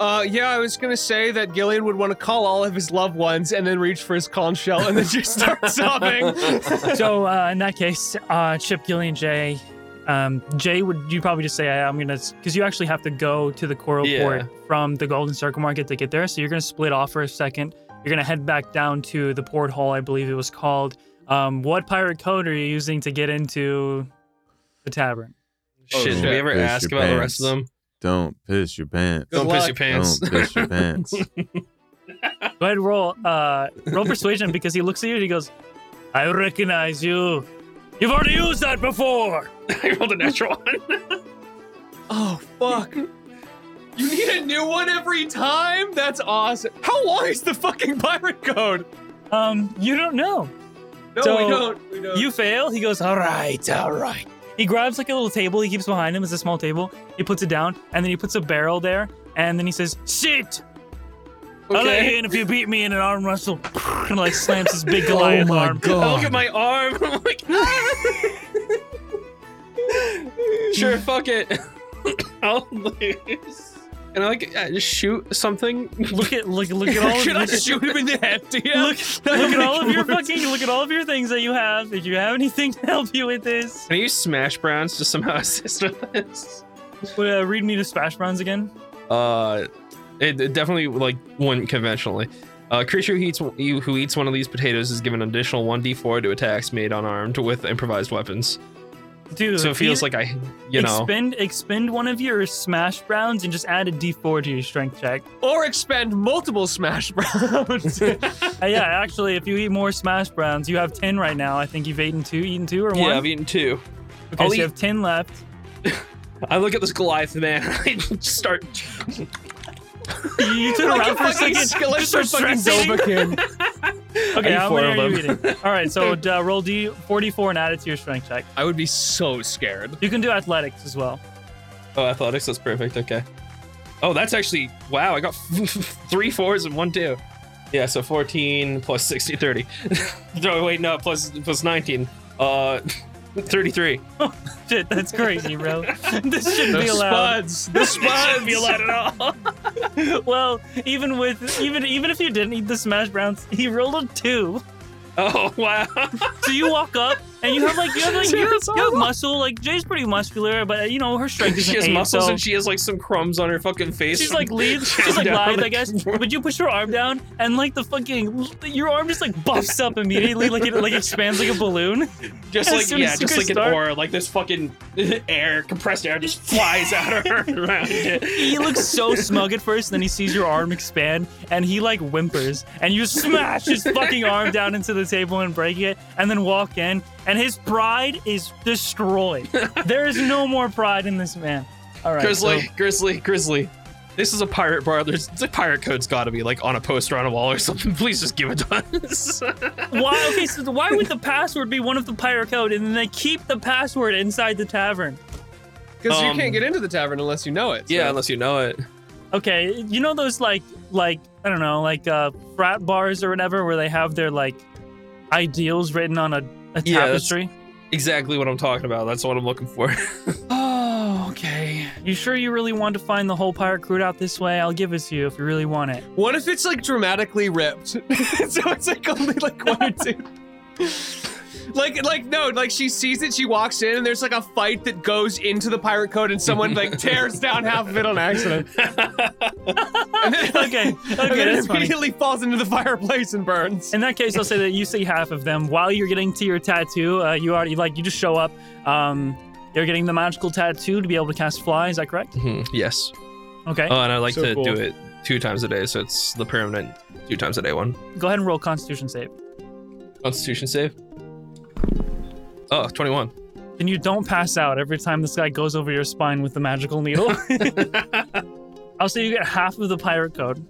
Uh, yeah, I was going to say that Gillian would want to call all of his loved ones and then reach for his conch shell and then just start sobbing. So, uh, in that case, uh, Chip, Gillian, Jay, um, Jay, would you probably just say, I'm going to, because you actually have to go to the Coral yeah. Port from the Golden Circle Market to get there. So you're going to split off for a second. You're going to head back down to the port hall, I believe it was called. Um, what pirate code are you using to get into the tavern? Oh, shit, did we ever ask about pants. the rest of them? Don't piss your pants. Good Don't luck. piss your pants. Don't piss your pants. Go ahead, roll. Uh, roll persuasion because he looks at you and he goes, I recognize you. You've already used that before. I rolled a natural one. Oh, fuck. You need a new one every time? That's awesome. How long is the fucking pirate code? Um, you don't know. No, so we don't. We don't. You fail. He goes, all right, all right. He grabs like a little table he keeps behind him. It's a small table. He puts it down, and then he puts a barrel there, and then he says, shit! Okay. I'll let you in if you beat me in an arm wrestle. And like slams his big Goliath oh my arm. God. I look at my arm. I'm like, sure, fuck it. I'll lose. And I like I just shoot something. Look at look look at all. Should I shoot him in the head? Yeah. Look, look at all of your fucking. Look at all of your things that you have. Did you have anything to help you with this? Can I use Smash Browns to somehow assist with this? Would, uh, read me to Smash Browns again. Uh, it, it definitely like went conventionally. Uh, creature who eats, who eats one of these potatoes is given an additional one d four to attacks made unarmed with improvised weapons. Dude, so it feels like I, you know, expend expend one of your Smash Browns and just add a D four to your strength check, or expend multiple Smash Browns. uh, yeah, actually, if you eat more Smash Browns, you have ten right now. I think you've eaten two, eaten two or one. Yeah, I've eaten two. Okay, I'll so eat- you have ten left. I look at this Goliath man. I just start. You turn around for a second. Just start fucking Dovahkiin. Okay, how many are you eating? All right, so uh, roll D forty-four and add it to your strength check. I would be so scared. You can do athletics as well. Oh, athletics, that's perfect, okay. Oh, that's actually, wow, I got three fours and one two. Yeah, so fourteen plus sixty, thirty. No, wait, no, plus, plus nineteen. Uh, thirty-three. Oh, shit, that's crazy, bro. This shouldn't Those be allowed. Spuds. The spuds. This shouldn't be allowed at all. Well, even with even even if you didn't eat the Smash Browns, he rolled a two. Oh, wow. So you walk up, And you have like you have like you have, you have muscle. Like Jay's pretty muscular, but you know her strength isn't. She has muscles so. And she has like some crumbs on her fucking face. She's like leaves. She's like lies, I guess. But you push her arm down, and like the fucking your arm just like buffs up immediately, like it like expands like a balloon. Just and like yeah, just like start, an aura. Like this fucking air, compressed air, just flies out of her. Around it. He looks so smug at first, and then he sees your arm expand, and he like whimpers, and you smash his fucking arm down into the table and break it, and then walk in. And his pride is destroyed. There is no more pride in this man. All right, Grizzly, so. Grizzly, Grizzly. This is a pirate bar. There's the pirate code's got to be like on a poster on a wall or something. Please just give it to us. Why? Okay, so why would the password be one of the pirate code, and then they keep the password inside the tavern? Because um, you can't get into the tavern unless you know it. So. Yeah, unless you know it. Okay, you know those like like I don't know like uh, frat bars or whatever where they have their like ideals written on a. A tapestry? Yeah, exactly what I'm talking about. That's what I'm looking for. Oh, okay. You sure you really want to find the whole pirate crew out this way? I'll give it to you if you really want it. What if it's like dramatically ripped? So it's like only like one or two. Like, like no, like she sees it, she walks in, and there's like a fight that goes into the pirate code, and someone like tears down half of it on accident. And then, okay, okay, and then it immediately funny. Falls into the fireplace and burns. In that case, I'll say that you see half of them while you're getting to your tattoo. Uh, you already like you just show up. Um, you're getting the magical tattoo to be able to cast fly. Is that correct? Mm-hmm. Yes. Okay. Oh, and I like so to cool. do it two times a day, so it's the permanent two times a day one. Go ahead and roll Constitution save. Constitution save. Oh, twenty-one. And you don't pass out every time this guy goes over your spine with the magical needle. I'll say you get half of the pirate code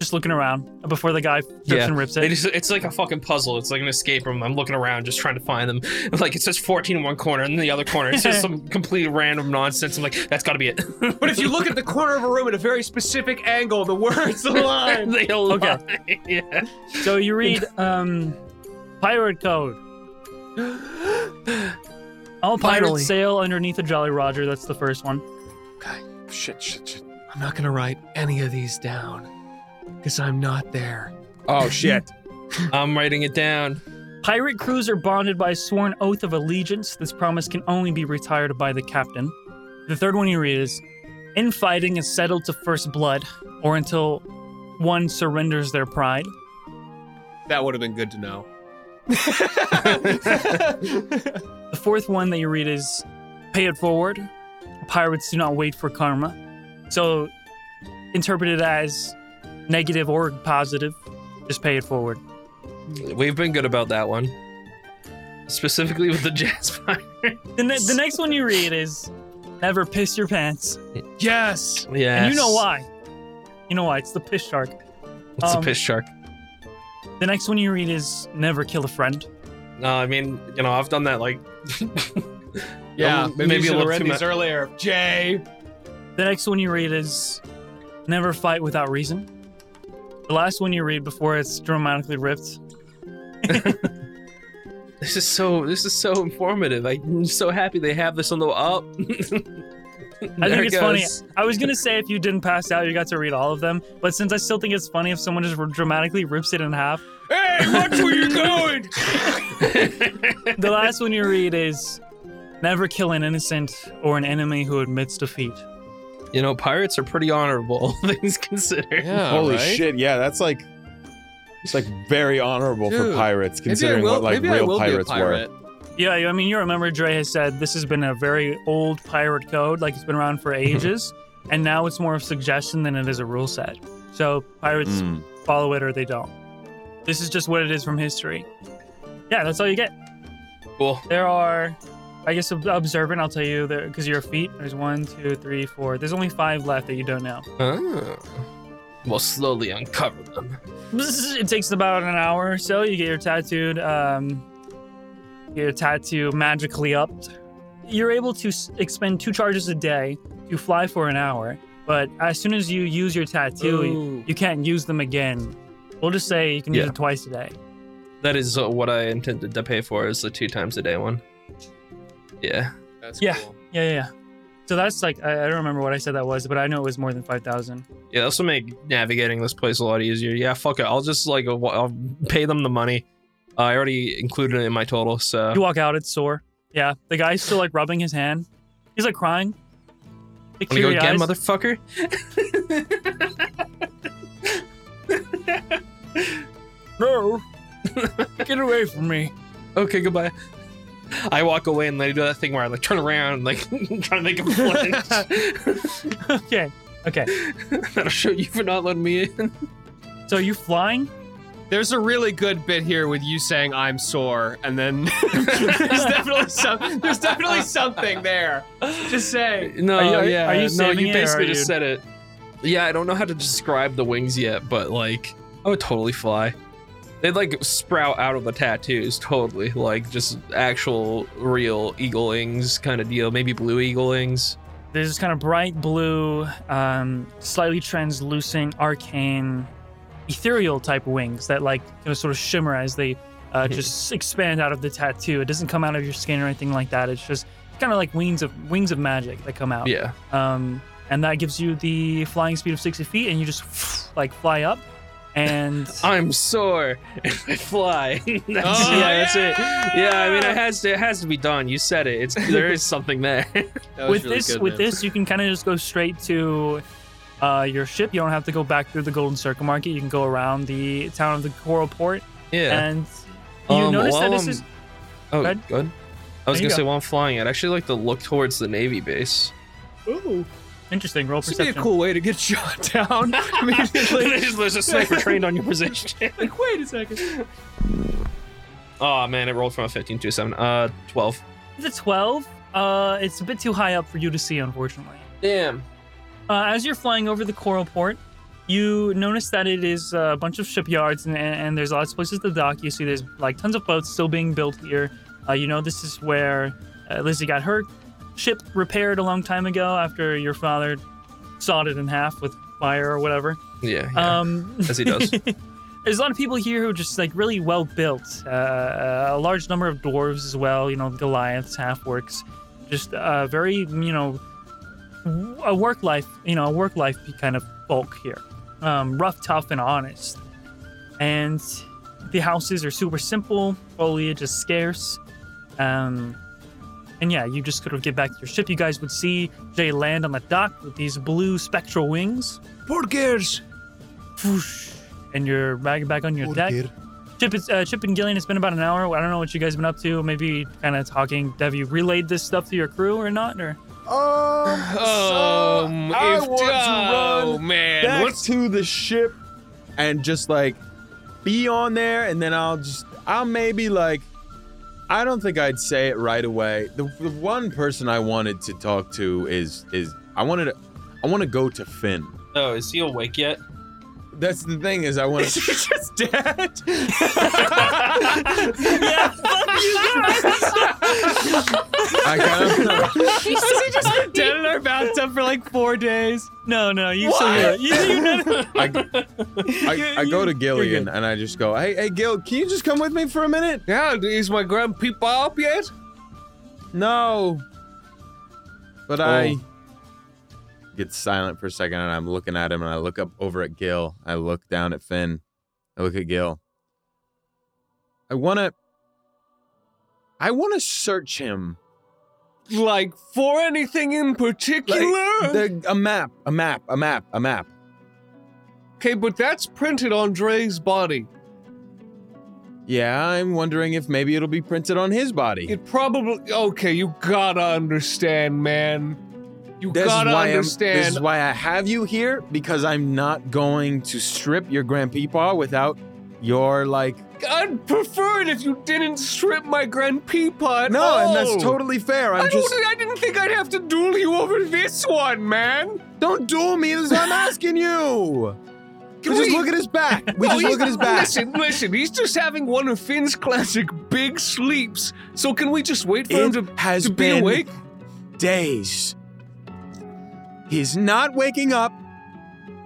just looking around before the guy trips yeah. and rips it. It is, it's like a fucking puzzle. It's like an escape room. I'm looking around just trying to find them. Like it says fourteen in one corner and in the other corner it says some complete random nonsense. I'm like, that's gotta be it. But if you look at the corner of a room at a very specific angle, the words align. They align. Okay. Yeah. So you read um, pirate code. All pirates Finally. Sail underneath a Jolly Roger. That's the first one. Okay. Shit, shit, shit. I'm not gonna write any of these down because I'm not there. Oh shit. I'm writing it down. Pirate crews are bonded by a sworn oath of allegiance. This promise can only be retired by the captain. The third one you read is infighting is settled to first blood or until one surrenders their pride. That would have been good to know. The fourth one that you read is pay it forward. Pirates do not wait for karma. So interpreted as negative or positive, just pay it forward. We've been good about that one. Specifically with the jazz fire. The, ne- the next one you read is never piss your pants. Yes. Yes. And you know why. You know why. It's the piss shark. It's um, the piss shark. The next one you read is never kill a friend. No, I mean, you know, I've done that like... yeah, um, maybe, maybe you should have read these earlier. Jay! The next one you read is never fight without reason. The last one you read before it's dramatically ripped. This is so This is so informative. I'm so happy they have this on the... Oh! I think it's funny. I was going to say if you didn't pass out, you got to read all of them. But since I still think it's funny if someone just dramatically rips it in half. Hey, watch where you're going! The last one you read is never kill an innocent or an enemy who admits defeat. You know, pirates are pretty honorable, things considered. Yeah, holy right? shit, yeah, that's like, it's like very honorable Dude, for pirates, considering will, what like real pirates pirate. were. Yeah, I mean, you remember Dre has said this has been a very old pirate code, like it's been around for ages, and now it's more of a suggestion than it is a rule set. So pirates mm. follow it or they don't. This is just what it is from history. Yeah, that's all you get. Cool. There are, I guess, observant, I'll tell you, because your feet, there's one, two, three, four. There's only five left that you don't know. Oh. We'll slowly uncover them. It takes about an hour or so. You get your tattooed... Um, your tattoo magically upped. You're able to s- expend two charges a day to fly for an hour, but as soon as you use your tattoo, you, you can't use them again. We'll just say you can yeah. use it twice a day. That is uh, what I intended to pay for, is the two times a day one. Yeah. That's yeah. cool. Yeah, yeah, yeah. So that's like, I, I don't remember what I said that was, but I know it was more than five thousand. Yeah, this will make navigating this place a lot easier. Yeah, fuck it. I'll just like, I'll pay them the money. Uh, I already included it in my total, so. You walk out, it's sore. Yeah, the guy's still like rubbing his hand. He's like crying. Like, wanna go again, eyes. Motherfucker? No. Get away from me. Okay, goodbye. I walk away and they do that thing where I like turn around and like try to make a flinch. Okay, okay. That'll show you for not letting me in. So are you flying? There's a really good bit here with you saying I'm sore, and then there's definitely some, there's definitely something there. Just say no. Are you, yeah, are you no. You basically just you... said it. Yeah, I don't know how to describe the wings yet, but like I would totally fly. They'd like sprout out of the tattoos, totally. Like just actual, real eaglings kind of deal. Maybe blue eaglings. There's this kind of bright blue, um, slightly translucent, arcane, ethereal type wings that like you know, sort of shimmer as they uh, mm-hmm. just expand out of the tattoo. It doesn't come out of your skin or anything like that. It's just kind of like wings of wings of magic that come out. Yeah. Um, and that gives you the flying speed of sixty feet, and you just like fly up. And I'm sore and I fly. That's, oh, yeah, that's yeah! it. Yeah, I mean, it has to. It has to be done. You said it. It's there is something there. With really this, good, with man. this, you can kind of just go straight to uh, your ship. You don't have to go back through the Golden Circle Market. You can go around the town of the Coral Port. Yeah. And you um, notice that this I'm, is. Oh, good. good. I was there gonna say go. while I'm flying, I'd actually like to look towards the Navy base. Ooh. Interesting. Roll perception. This would be a cool way to get shot down. Immediately. There's a sniper trained on your position. Like, wait a second. Oh man, it rolled from a fifteen to a seven. Uh, twelve. It's a twelve. Uh, it's a bit too high up for you to see, unfortunately. Damn. Uh, as you're flying over the Coral Port, you notice that it is a bunch of shipyards and, and there's lots of places to dock. You see there's like tons of boats still being built here. Uh, you know this is where uh, Lizzie got hurt. Ship repaired a long time ago after your father sawed it in half with fire or whatever. Yeah, yeah. Um, as he does. There's a lot of people here who are just like really well built. Uh, a large number of dwarves as well, you know, Goliaths, half-orcs. Just uh, very, you know, a work life, you know, a work life kind of bulk here. Um, rough, tough, and honest. And the houses are super simple. Foliage is scarce. Um... And yeah, you just sort of get back to your ship. You guys would see Jay land on the dock with these blue spectral wings. Porkers! Whoosh. And you're back on your Porker. deck. Chip, is, uh, Chip and Gillian, it's been about an hour. I don't know what you guys have been up to. Maybe kind of talking. Have you relayed this stuff to your crew or not? Or? Um, so um, I want to run oh, man. back What's... to the ship and just like be on there. And then I'll just, I'll maybe like, I don't think I'd say it right away. The, the one person I wanted to talk to is is I wanted to, I want to go to Finn. Oh, is he awake yet? That's the thing is I want to. Is he just dead? Yeah, fuck you guys. I got him. Has he just been dead in our bathtub for like four days? No, no, you still here. You, you know. I, I, I go to Gillian and I just go, hey, hey, Gil, can you just come with me for a minute? Yeah, is my grandpa up yet? No. But oh. I. Gets silent for a second and I'm looking at him and I look up over at Gil. I look down at Finn. I look at Gil. I want to, I want to search him. Like for anything in particular? Like the, a map, a map, a map, a map. Okay, but that's printed on Dre's body. Yeah, I'm wondering if maybe it'll be printed on his body. It probably, okay, you gotta understand, man. You this gotta understand. This is why I have you here, because I'm not going to strip your grandpeepaw without your, like... I'd prefer it if you didn't strip my grandpeepaw at No, all. and that's totally fair. I'm I just... I didn't think I'd have to duel you over this one, man. Don't duel me, this is what I'm asking you. We, we just look at his back. We just look at his back. Listen, listen, he's just having one of Finn's classic big sleeps. So can we just wait for it him to, has to be been awake? Days. He's not waking up.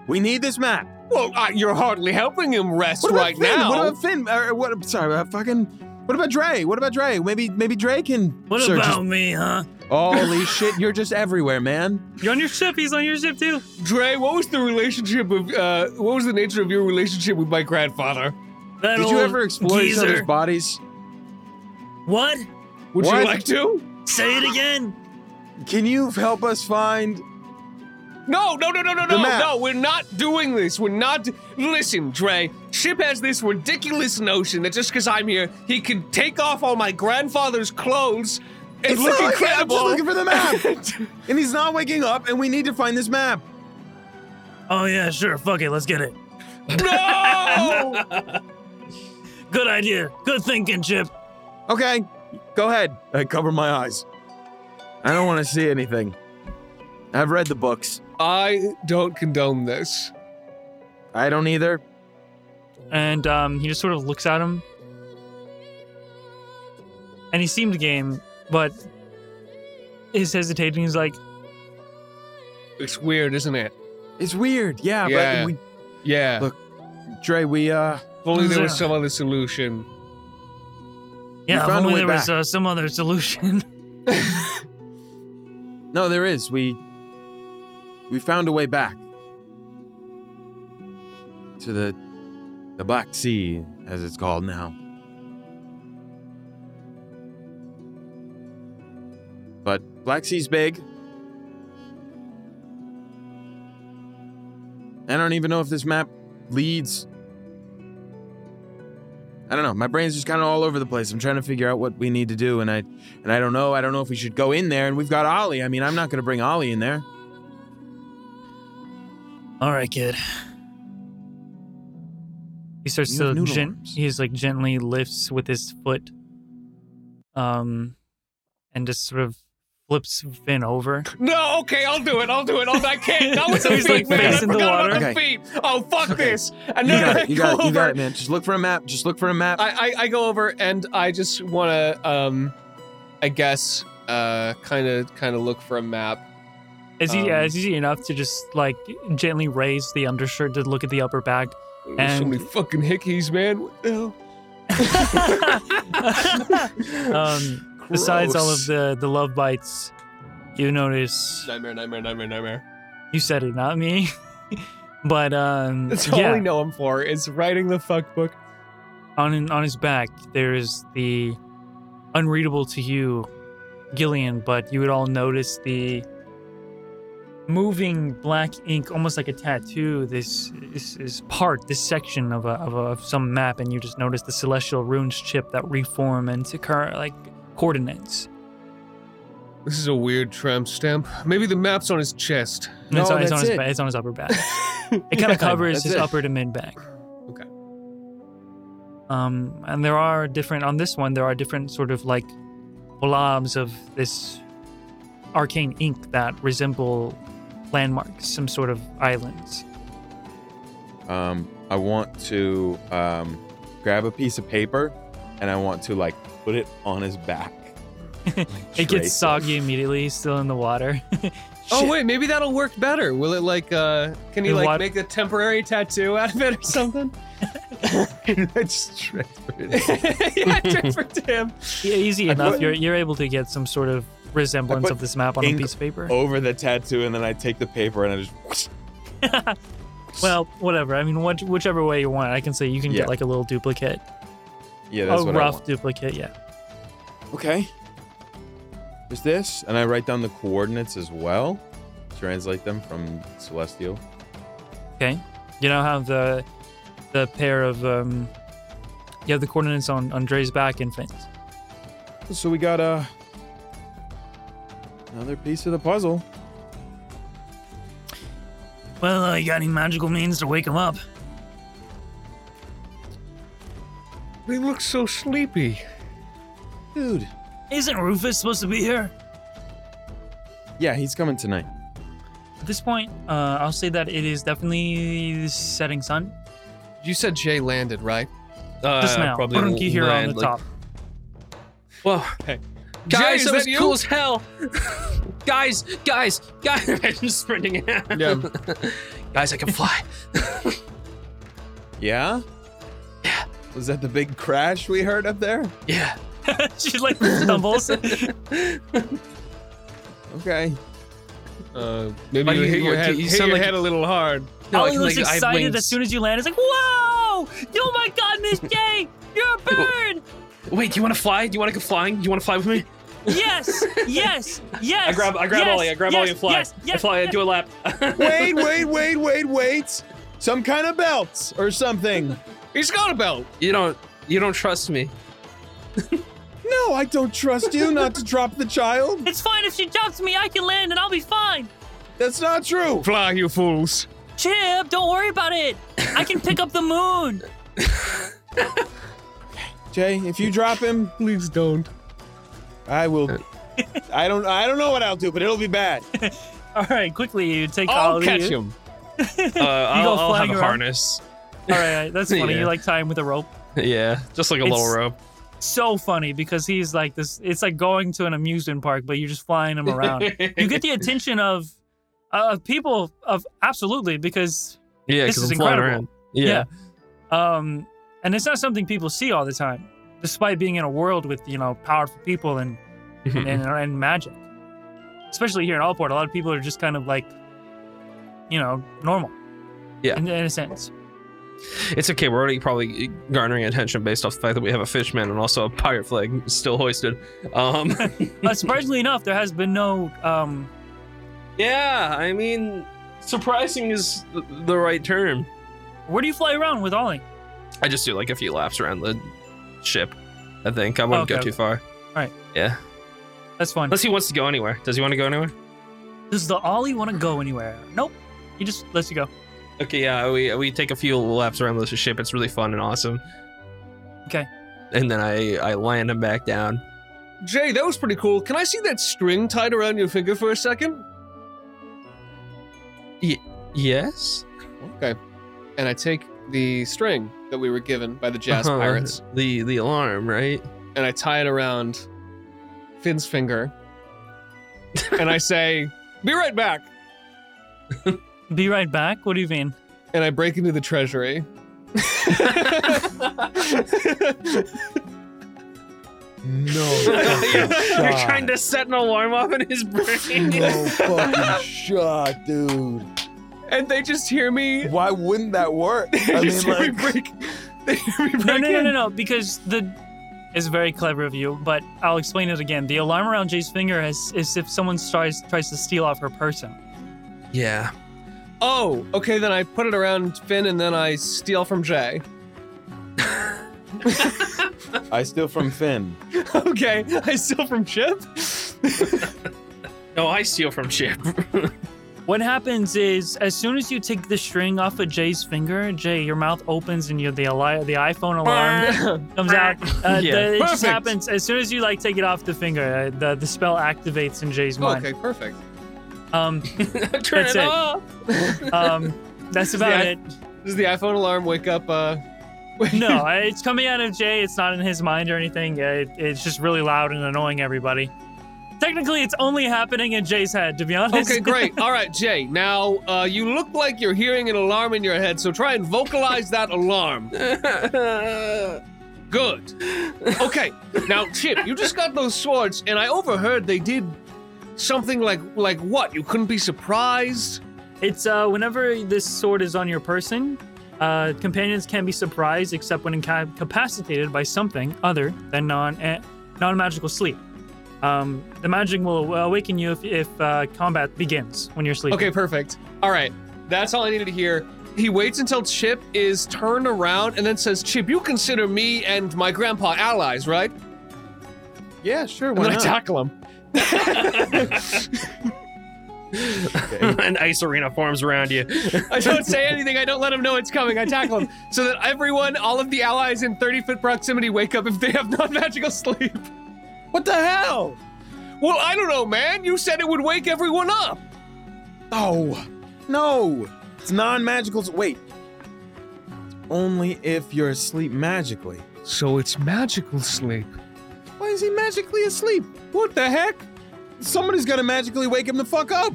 We need this map. Well, uh, you're hardly helping him rest right Finn? now. What about Finn? Uh, what about Sorry, uh, fucking... What about Dre? What about Dre? Maybe maybe Dre can... What search about his... me, huh? Holy shit, you're just everywhere, man. You're on your ship. He's on your ship, too. Dre, what was the relationship of... Uh, what was the nature of your relationship with my grandfather? That Did you ever explore geezer. each other's bodies? What? Would what? you like to? Say it again. Can you help us find... No, no, no, no, no, no, no, we're not doing this. We're not... Do- Listen, Dre, Chip has this ridiculous notion that just because I'm here, he can take off all my grandfather's clothes and it's look not incredible. I'm looking for the map. And he's not waking up, and we need to find this map. Oh, yeah, sure. Fuck it. Let's get it. No! Good idea. Good thinking, Chip. Okay, go ahead. I cover my eyes. I don't want to see anything. I've read the books. I don't condone this. I don't either. And um, he just sort of looks at him. And he seemed game, but he's hesitating. He's like... It's weird, isn't it? It's weird, yeah. Yeah. But we, yeah. Look, Dre, we... Uh, if only there was some other solution. Yeah, if only there was uh, some other solution. No, there is. We... We found a way back to the the Black Sea, as it's called now. But Black Sea's big. I don't even know if this map leads. I don't know. My brain's just kind of all over the place. I'm trying to figure out what we need to do, and I and I don't know. I don't know if we should go in there, and we've got Ollie. I mean, I'm not going to bring Ollie in there. All right, kid. He starts to gen- he's like gently lifts with his foot, um, and just sort of flips Finn over. No, okay, I'll do it. I'll do it. I'll, I can't. That was so the he's feet, like, man. I forgot about the okay. feet. Oh, fuck okay. this. And you then got it. You, I got, go it. you got it, man. Just look for a map. Just look for a map. I, I, I go over and I just want to, um, I guess, uh, kind of, kind of look for a map. It's easy, um, yeah, it's easy enough to just, like, gently raise the undershirt to look at the upper back. And so many fucking hickeys, man. What the hell? um, besides all of the, the love bites, you notice... Nightmare, nightmare, nightmare, nightmare. You said it, not me. But, um... That's all yeah. we know him for, is writing the fuck book. On, on his back, there is the unreadable to you, Gillian, but you would all notice the... moving black ink, almost like a tattoo, this is, is part, this section of a, of, a, of some map, and you just notice the celestial runes, Chip, that reform into current, like, coordinates. This is a weird tramp stamp. Maybe the map's on his chest. No, it's on, that's it's on his it. Ba- it's on his upper back. It kind of yeah, covers his it. upper to mid back. Okay. Um, and there are different, on this one, there are different sort of, like, blobs of this arcane ink that resemble landmarks, some sort of islands. Um, I want to um, grab a piece of paper and I want to, like, put it on his back. Like, it gets soggy it. immediately, still in the water. Oh, wait, maybe that'll work better. Will it, like, uh, can you, like, water- make a temporary tattoo out of it or something? Let's transfer it. Yeah, transfer to him. Yeah, easy enough. You're, you're able to get some sort of resemblance of this map on a piece of paper over the tattoo, and then I take the paper and I just whoosh. Well, whatever, I mean, what, whichever way you want. I can say you can yeah. get like a little duplicate, yeah that's a what rough I want. duplicate yeah okay there's this, and I write down the coordinates as well, translate them from celestial. Okay, you now have the the pair of um you have the coordinates on on Dre's back and Finn's. So we got a uh, another piece of the puzzle. Well, uh, you got any magical means to wake him up? They look so sleepy. Dude. Isn't Rufus supposed to be here? Yeah, he's coming tonight. At this point, uh, I'll say that it is definitely setting sun. You said Jay landed, right? Uh, Just now. Probably Brunky here land, on the like... top. Well, hey. Guys, Jay, that was you? cool as hell. guys, guys, guys. I'm just sprinting out. Yeah. Guys, I can fly. Yeah? Yeah. Was that the big crash we heard up there? Yeah. She, like, stumbles. Okay. Uh, maybe you, you hit your, head, you hit your like, head a little hard. No, Ollie looks like, excited as soon as you land. It's like, whoa! go! Oh my God, Miss J! You're a bird! Wait, do you want to fly? Do you want to go flying? Do you want to fly with me? Yes! Yes! Yes! I grab, I grab yes, Ollie. I grab yes, Ollie and fly. Yes, yes, I fly. Yes. I do a lap. Wait! Wait! Wait! Wait! Wait! Some kind of belt or something. He's got a belt. You don't. You don't trust me. No, I don't trust you not to drop the child. It's fine if she drops me. I can land and I'll be fine. That's not true. Fly, you fools. Chip, don't worry about it. I can pick up the moon. Jay, if you drop him, please don't. I will. I don't. I don't know what I'll do, but it'll be bad. All right, quickly, you take. I'll all catch you. him. uh, I'll, I'll have around. a harness. All right, that's funny. Yeah. You like tie him with a rope. Yeah, just like a it's little rope. So funny because he's like this. It's like going to an amusement park, but you're just flying him around. You get the attention of uh, of people of absolutely because yeah, this is I'm incredible. Around. Yeah. yeah, um, and it's not something people see all the time. Despite being in a world with, you know, powerful people and, and, and magic. Especially here in Allport, a lot of people are just kind of like, you know, normal. Yeah. In, in a sense. It's okay. We're already probably garnering attention based off the fact that we have a fishman and also a pirate flag still hoisted. Um. uh, surprisingly enough, there has been no... Um... Yeah, I mean, surprising is the, the right term. Where do you fly around with Ollie? I just do like a few laps around the... ship, I think. I wouldn't okay. go too far. All right. Yeah. That's fine. Unless he wants to go anywhere. Does he want to go anywhere? Does the Ollie want to go anywhere? Nope. He just lets you go. Okay, yeah. We we take a few laps around the ship. It's really fun and awesome. Okay. And then I, I land him back down. Jay, that was pretty cool. Can I see that string tied around your finger for a second? Y- yes? Okay. And I take the string that we were given by the jazz uh-huh. pirates. The the alarm, right? And I tie it around Finn's finger. And I say, be right back. Be right back? What do you mean? And I break into the treasury. No. You're, you're trying to set an alarm off in his brain. No fucking shot, dude. And they just hear me. Why wouldn't that work? They I just mean, hear like... me break. They hear me break no, no, no, no, no, because the it's very clever of you, but I'll explain it again. The alarm around Jay's finger is, is if someone tries tries to steal off her person. Yeah. Oh, okay. Then I put it around Finn, and then I steal from Jay. I steal from Finn. Okay, I steal from Chip. No, I steal from Chip. What happens is, as soon as you take the string off of Jay's finger, Jay, your mouth opens and you're the ali- the iPhone alarm comes out. Uh, yeah. the, it perfect. Just happens as soon as you like take it off the finger. Uh, the the spell activates in Jay's mind. Okay, perfect. Um, Turn that's it, it. off. um, that's about I- it. Does the iPhone alarm wake up? Uh, no, it's coming out of Jay. It's not in his mind or anything. It, it's just really loud and annoying everybody. Technically, it's only happening in Jay's head, to be honest. Okay, great. All right, Jay. Now, uh, you look like you're hearing an alarm in your head, so try and vocalize that alarm. Good. Okay. Now, Chip, you just got those swords, and I overheard they did something like, like what? You couldn't be surprised? It's uh, whenever this sword is on your person, uh, companions can be surprised except when incapacitated by something other than non eh, non-magical sleep. Um, the magic will awaken you if, if uh, combat begins when you're sleeping. Okay, perfect. All right. That's all I needed to hear. He waits until Chip is turned around and then says, Chip, you consider me and my grandpa allies, right? Yeah, sure. Why and then not? I tackle him. Okay. An ice arena forms around you. I don't say anything. I don't let him know it's coming. I tackle him so that everyone, all of the allies in thirty-foot proximity wake up if they have non-magical sleep. What the hell? Well, I don't know, man. You said it would wake everyone up. Oh, no. It's non-magical. Wait. It's only if you're asleep magically. So it's magical sleep. Why is he magically asleep? What the heck? Somebody's gonna magically wake him the fuck up.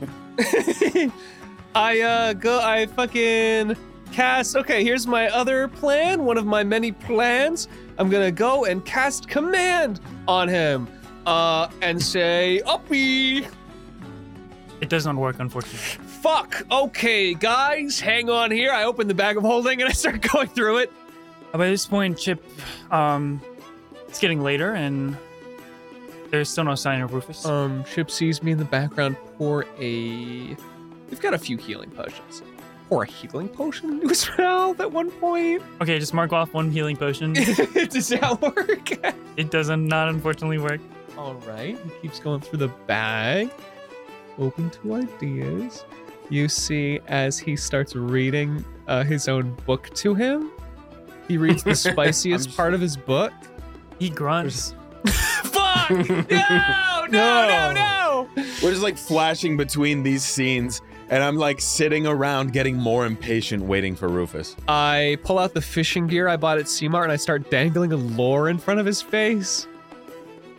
I, uh, go, I fucking cast. Okay, here's my other plan. One of my many plans. I'm gonna go and cast command on him uh, and say, Uppy! It does not work, unfortunately. Fuck! Okay, guys, hang on here. I open the bag of holding and I start going through it. By this point, Chip, um, it's getting later, and there's still no sign of Rufus. Um, Chip sees me in the background pour a... We've got a few healing potions. Pour a healing potion into his mouth at one point. Okay, just mark off one healing potion. Does that work? It doesn't, not unfortunately work. All right, he keeps going through the bag. Open to ideas. You see as he starts reading uh, his own book to him. He reads the spiciest part of his book. He grunts. Fuck! No! No! No! No! We're just like flashing between these scenes, and I'm like sitting around getting more impatient waiting for Rufus. I pull out the fishing gear I bought at C-Mart and I start dangling a lure in front of his face.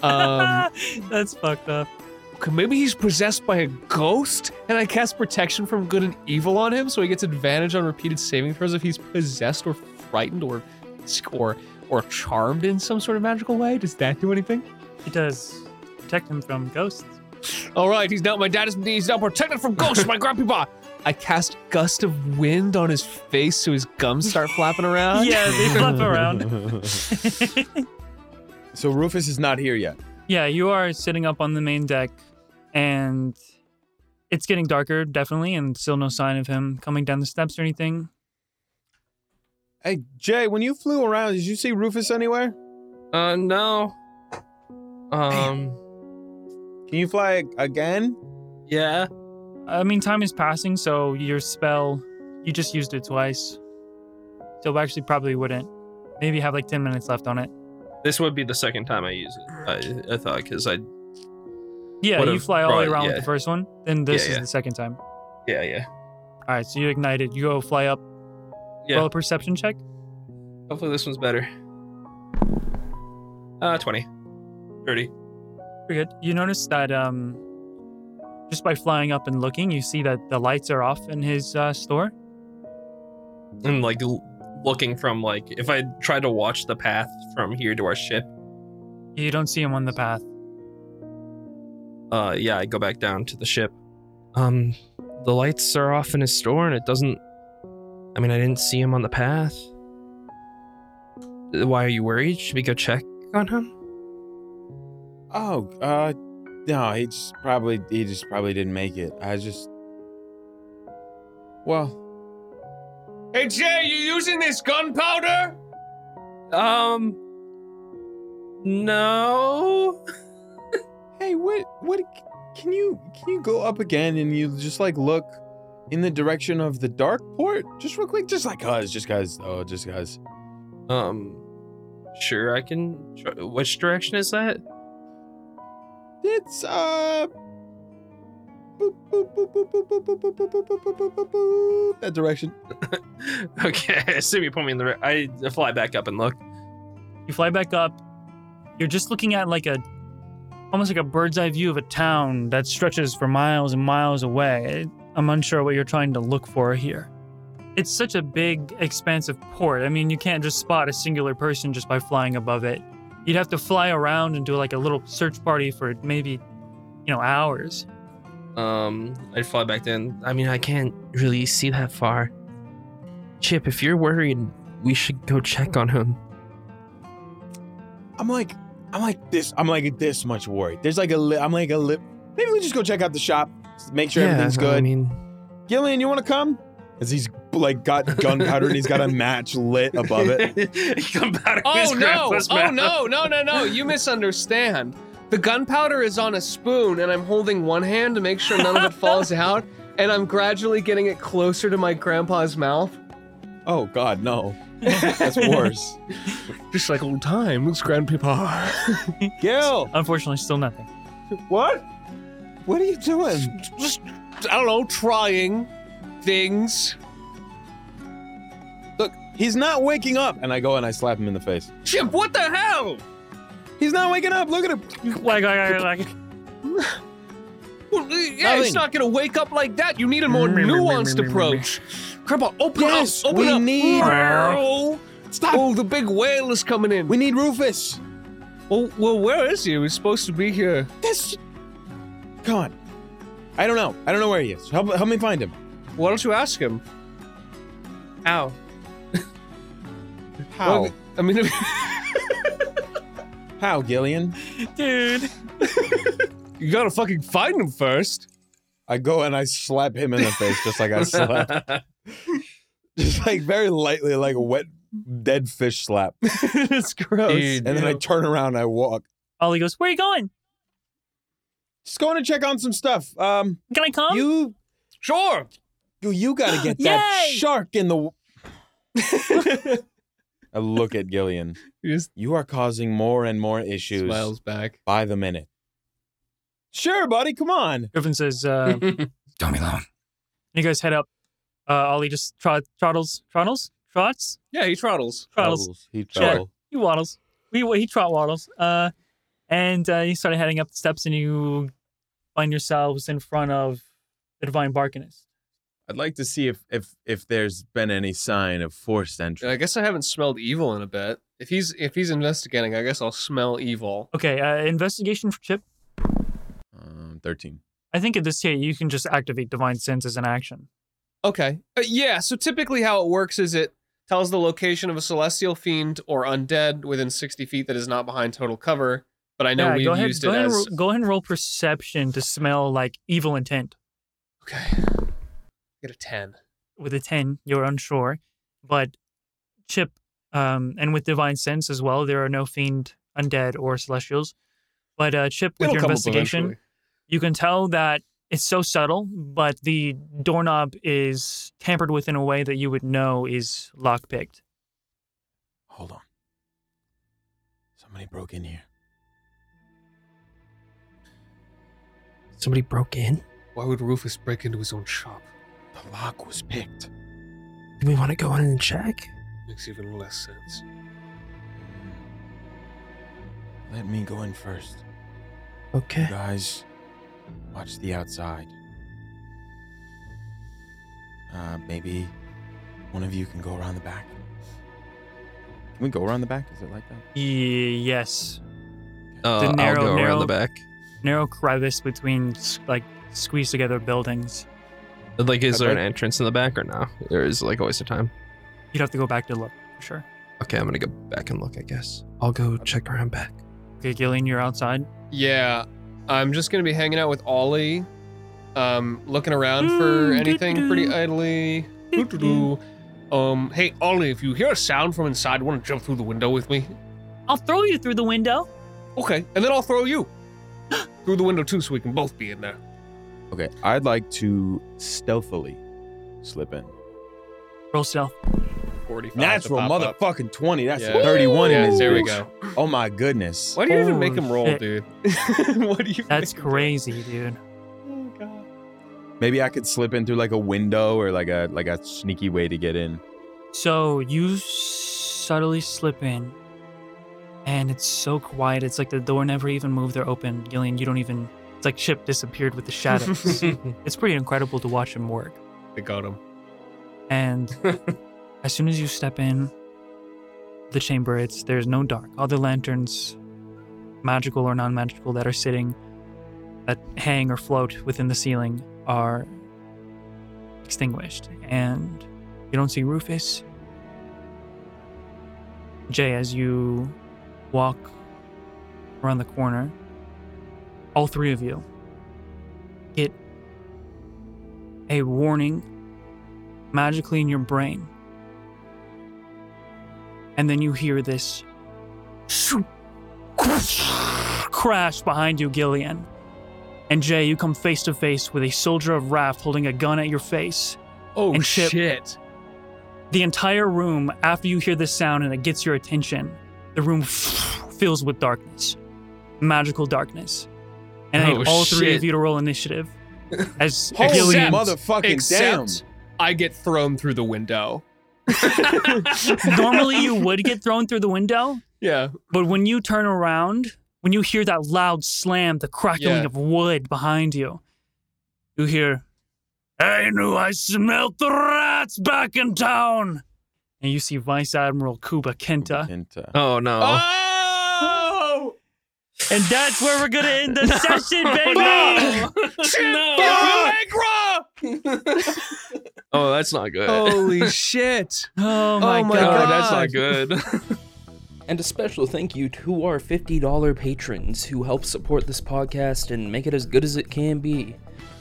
Um, That's fucked up. Okay, maybe he's possessed by a ghost, and I cast protection from good and evil on him so he gets advantage on repeated saving throws if he's possessed or frightened or or or charmed in some sort of magical way. Does that do anything? It does protect him from ghosts. All right, he's now my dad is he's now protected from ghosts, my grumpy ba. I cast gust of wind on his face so his gums start flapping around. Yeah, they flap around. So Rufus is not here yet. Yeah, you are sitting up on the main deck, and it's getting darker, definitely, and still no sign of him coming down the steps or anything. Hey, Jay, when you flew around, did you see Rufus anywhere? Uh, no. Um. Can you fly again? Yeah. I mean, time is passing, so your spell, you just used it twice. So actually probably wouldn't. Maybe have like ten minutes left on it. This would be the second time I use it, I, I thought, because I... Yeah, you fly all the way around yeah. with the first one, then this yeah, yeah. is the second time. Yeah, yeah. All right, so you ignite it. You go fly up. Yeah. Roll a perception check. Hopefully this one's better. Uh, twenty. thirty. Pretty good. You notice that um, just by flying up and looking, you see that the lights are off in his uh, store. And, like... looking from, like, if I tried to watch the path from here to our ship. You don't see him on the path. Uh, yeah, I go back down to the ship. Um, the lights are off in his store and it doesn't... I mean, I didn't see him on the path. Why are you worried? Should we go check on him? Oh, uh, no, he just probably, he just probably didn't make it. I just... Well... Hey, Jay, you using this gunpowder? Um, no. Hey, what, what, can you, can you go up again and you just, like, look in the direction of the dark port? Just real quick, just like us, just guys, oh, just guys. Um, sure, I can, try. Which direction is that? It's, uh... that direction. Okay, I assume you point me in the right. I fly back up and look. You fly back up. You're just looking at like a, almost like a bird's eye view of a town that stretches for miles and miles away. I'm unsure what you're trying to look for here. It's such a big, expansive port. I mean, you can't just spot a singular person just by flying above it. You'd have to fly around and do like a little search party for maybe, you know, hours. Um, I'd fly back then. I mean, I can't really see that far. Chip, if you're worried, we should go check on him. I'm like, I'm like this, I'm like this much worried. There's like a lip, I'm like a lip. Maybe we just go check out the shop, make sure yeah, everything's good. I mean, Gillian, you want to come? As he's like got gunpowder and he's got a match lit above it. Gunpowder. Oh no! Oh no! No! No! No! You misunderstand. The gunpowder is on a spoon, and I'm holding one hand to make sure none of it falls out, and I'm gradually getting it closer to my grandpa's mouth. Oh, God, no. That's worse. Just like old times, grandpa. Gil! Unfortunately, still nothing. What? What are you doing? Just, I don't know, trying things. Look, he's not waking up. And I go and I slap him in the face. Chip, what the hell? He's not waking up. Look at him. Like, like, like. Well, yeah, Nothing. He's not going to wake up like that. You need a more nuanced approach. Grandpa, open yes, up. Open we up. Need... Oh, stop. Oh, the big whale is coming in. We need Rufus. Well, well, where is he? He was supposed to be here. This... Come on. I don't know. I don't know where he is. Help, help me find him. Why don't you ask him? Ow. How? Well, I mean, how, Gillian? Dude. You gotta fucking find him first. I go and I slap him in the face just like I slapped. Just like very lightly, like a wet, dead fish slap. It's gross. Dude, and then I turn around and I walk. Ollie goes, where are you going? Just going to check on some stuff. Um, Can I come? You... Sure. You, you gotta get that shark in the... I look at Gillian. Just... You are causing more and more issues. Smiles back. By the minute. Sure, buddy. Come on. Griffin says, uh... don't be long. You guys head up. Uh, Ollie just trot, trottles. Trottles? Trots? Yeah, he trottles. Trottles. trottles. He trottles. Yeah, he waddles. He, he trot waddles. Uh, and uh, you started heading up the steps and you find yourselves in front of the Divine Barkanus. I'd like to see if, if, if there's been any sign of forced entry. I guess I haven't smelled evil in a bit. If he's if he's investigating, I guess I'll smell evil. Okay, uh, investigation for Chip. Um, thirteen. I think at this stage you can just activate Divine Sense as an action. Okay. Uh, yeah, so typically how it works is it tells the location of a celestial fiend or undead within sixty feet that is not behind total cover, but I know yeah, we've go ahead, used go it ahead as... Ro- go ahead and roll perception to smell, like, evil intent. Okay. Get a ten. With a ten, you're unsure, but Chip, um, and with Divine Sense as well, there are no fiend, undead, or celestials, but uh, Chip, with It'll your investigation, you can tell that it's so subtle, but the doorknob is tampered with in a way that you would know is lockpicked. Hold on. Somebody broke in here. Somebody broke in? Why would Rufus break into his own shop? The lock was picked. Do we want to go in and check? Makes even less sense. Let me go in first. Okay. You guys, watch the outside. Uh, maybe one of you can go around the back. Can we go around the back? Is it like that? E- yes. Uh, the narrow, I'll go narrow, around the back. Narrow crevice between, like, squeezed together buildings. Like, is there an entrance in the back or no? There is, like, a waste of time. You'd have to go back to look, for sure. Okay, I'm gonna go back and look, I guess. I'll go check around back. Okay, Gillian, you're outside? Yeah, I'm just gonna be hanging out with Ollie, um, looking around mm, for anything do-do. pretty idly. Do-do-do. Um, hey, Ollie, if you hear a sound from inside, wanna jump through the window with me? I'll throw you through the window. Okay, and then I'll throw you through the window too, so we can both be in there. Okay, I'd like to stealthily slip in. Roll stealth. forty-five Natural motherfucking up. twenty. That's yeah. thirty-one yeah, in his. There we go. Oh my goodness. Why do you Holy even make him roll, shit. dude? What do you That's crazy, dude. Oh god. Maybe I could slip in through like a window or like a like a sneaky way to get in. So you subtly slip in and it's so quiet. It's like the door never even moved or opened. Gillian, you don't even It's like Chip disappeared with the shadows. It's pretty incredible to watch him work. They got him. And as soon as you step in the chamber, it's there's no dark. All the lanterns, magical or non-magical, that are sitting, that hang or float within the ceiling are extinguished. And you don't see Rufus. Jay, as you walk around the corner, all three of you get a warning magically in your brain. And then you hear this crash behind you, Gillian. And Jay, you come face to face with a soldier of Wrath holding a gun at your face. Oh, and Chip, shit. The entire room, after you hear this sound and it gets your attention, the room fills with darkness, magical darkness. And I oh, need all shit. three of you to roll initiative. As Holy Gillian, motherfucking except damn. I get thrown through the window. Normally you would get thrown through the window. Yeah. But when you turn around, when you hear that loud slam, the crackling yeah. of wood behind you, you hear, I knew I smelled the rats back in town. And you see Vice Admiral Kuba Kenta. Kenta. Oh, no. Oh! And that's where we're gonna end the session, baby! No! No! Oh, that's not good. Holy shit. Oh, my, oh my God. God. That's not good. And a special thank you to our fifty dollar patrons who help support this podcast and make it as good as it can be,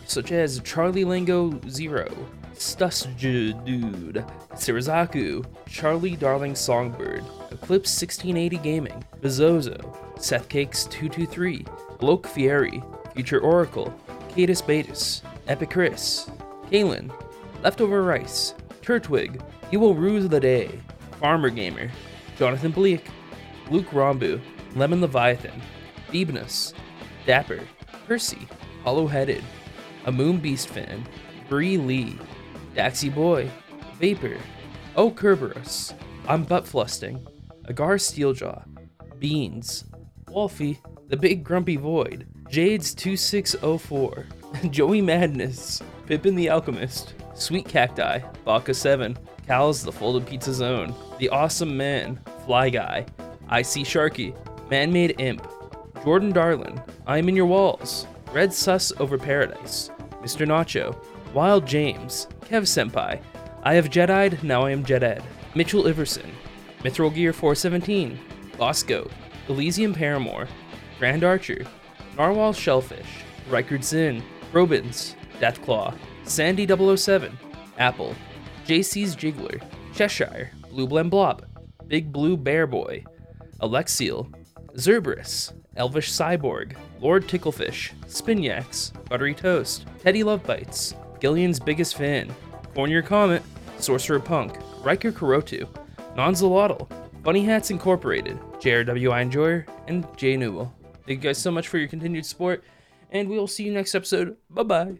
such as Charlie Lango Zero, Stusjudude, Sirizaku, Charlie Darling Songbird, Eclipse sixteen eighty Gaming, Bezozo, Sethcakes two two three, Bloke Fieri, Future Oracle, Cadus Betis, Epic Chris, Kalen, Leftover Rice, Turtwig, You Will Ruse the Day, Farmer Gamer, Jonathan Bleak, Luke Rombu, Lemon Leviathan, Thebnus, Dapper, Percy, Hollow Headed, A Moon Beast Fan, Bree Lee, Daxie Boy, Vapor, O Kerberos, I'm Butt Flusting, Agar Steeljaw, Beans, Wolfie, The Big Grumpy Void, Jades two six oh four, Joey Madness, Pippin the Alchemist, Sweet Cacti, Baka seven, Cal's The Folded Pizza Zone, The Awesome Man, Fly Guy, I See Sharky, Man-Made Imp, Jordan Darlin, I'm In Your Walls, Red Sus Over Paradise, Mister Nacho, Wild James, Kev Senpai, I Have Jedi'd, Now I Am Jeded, Mitchell Iverson, Mithril Gear four seventeen, Bosco, Elysium Paramore, Grand Archer, Narwhal Shellfish, Rikard Zinn, Robins, Deathclaw, Sandy double oh seven, Apple, J C's Jiggler, Cheshire, Blue Blem Blob, Big Blue Bear Boy, Alexiel, Zerberus, Elvish Cyborg, Lord Ticklefish, Spinyax, Buttery Toast, Teddy Love Bites, Gillian's Biggest Fan, Cornier Comet, Sorcerer Punk, Riker Kurotu, Nonzalotl, Bunny Hats Incorporated, J R W I Enjoyer, and Jay Newell. Thank you guys so much for your continued support, and we will see you next episode. Bye bye.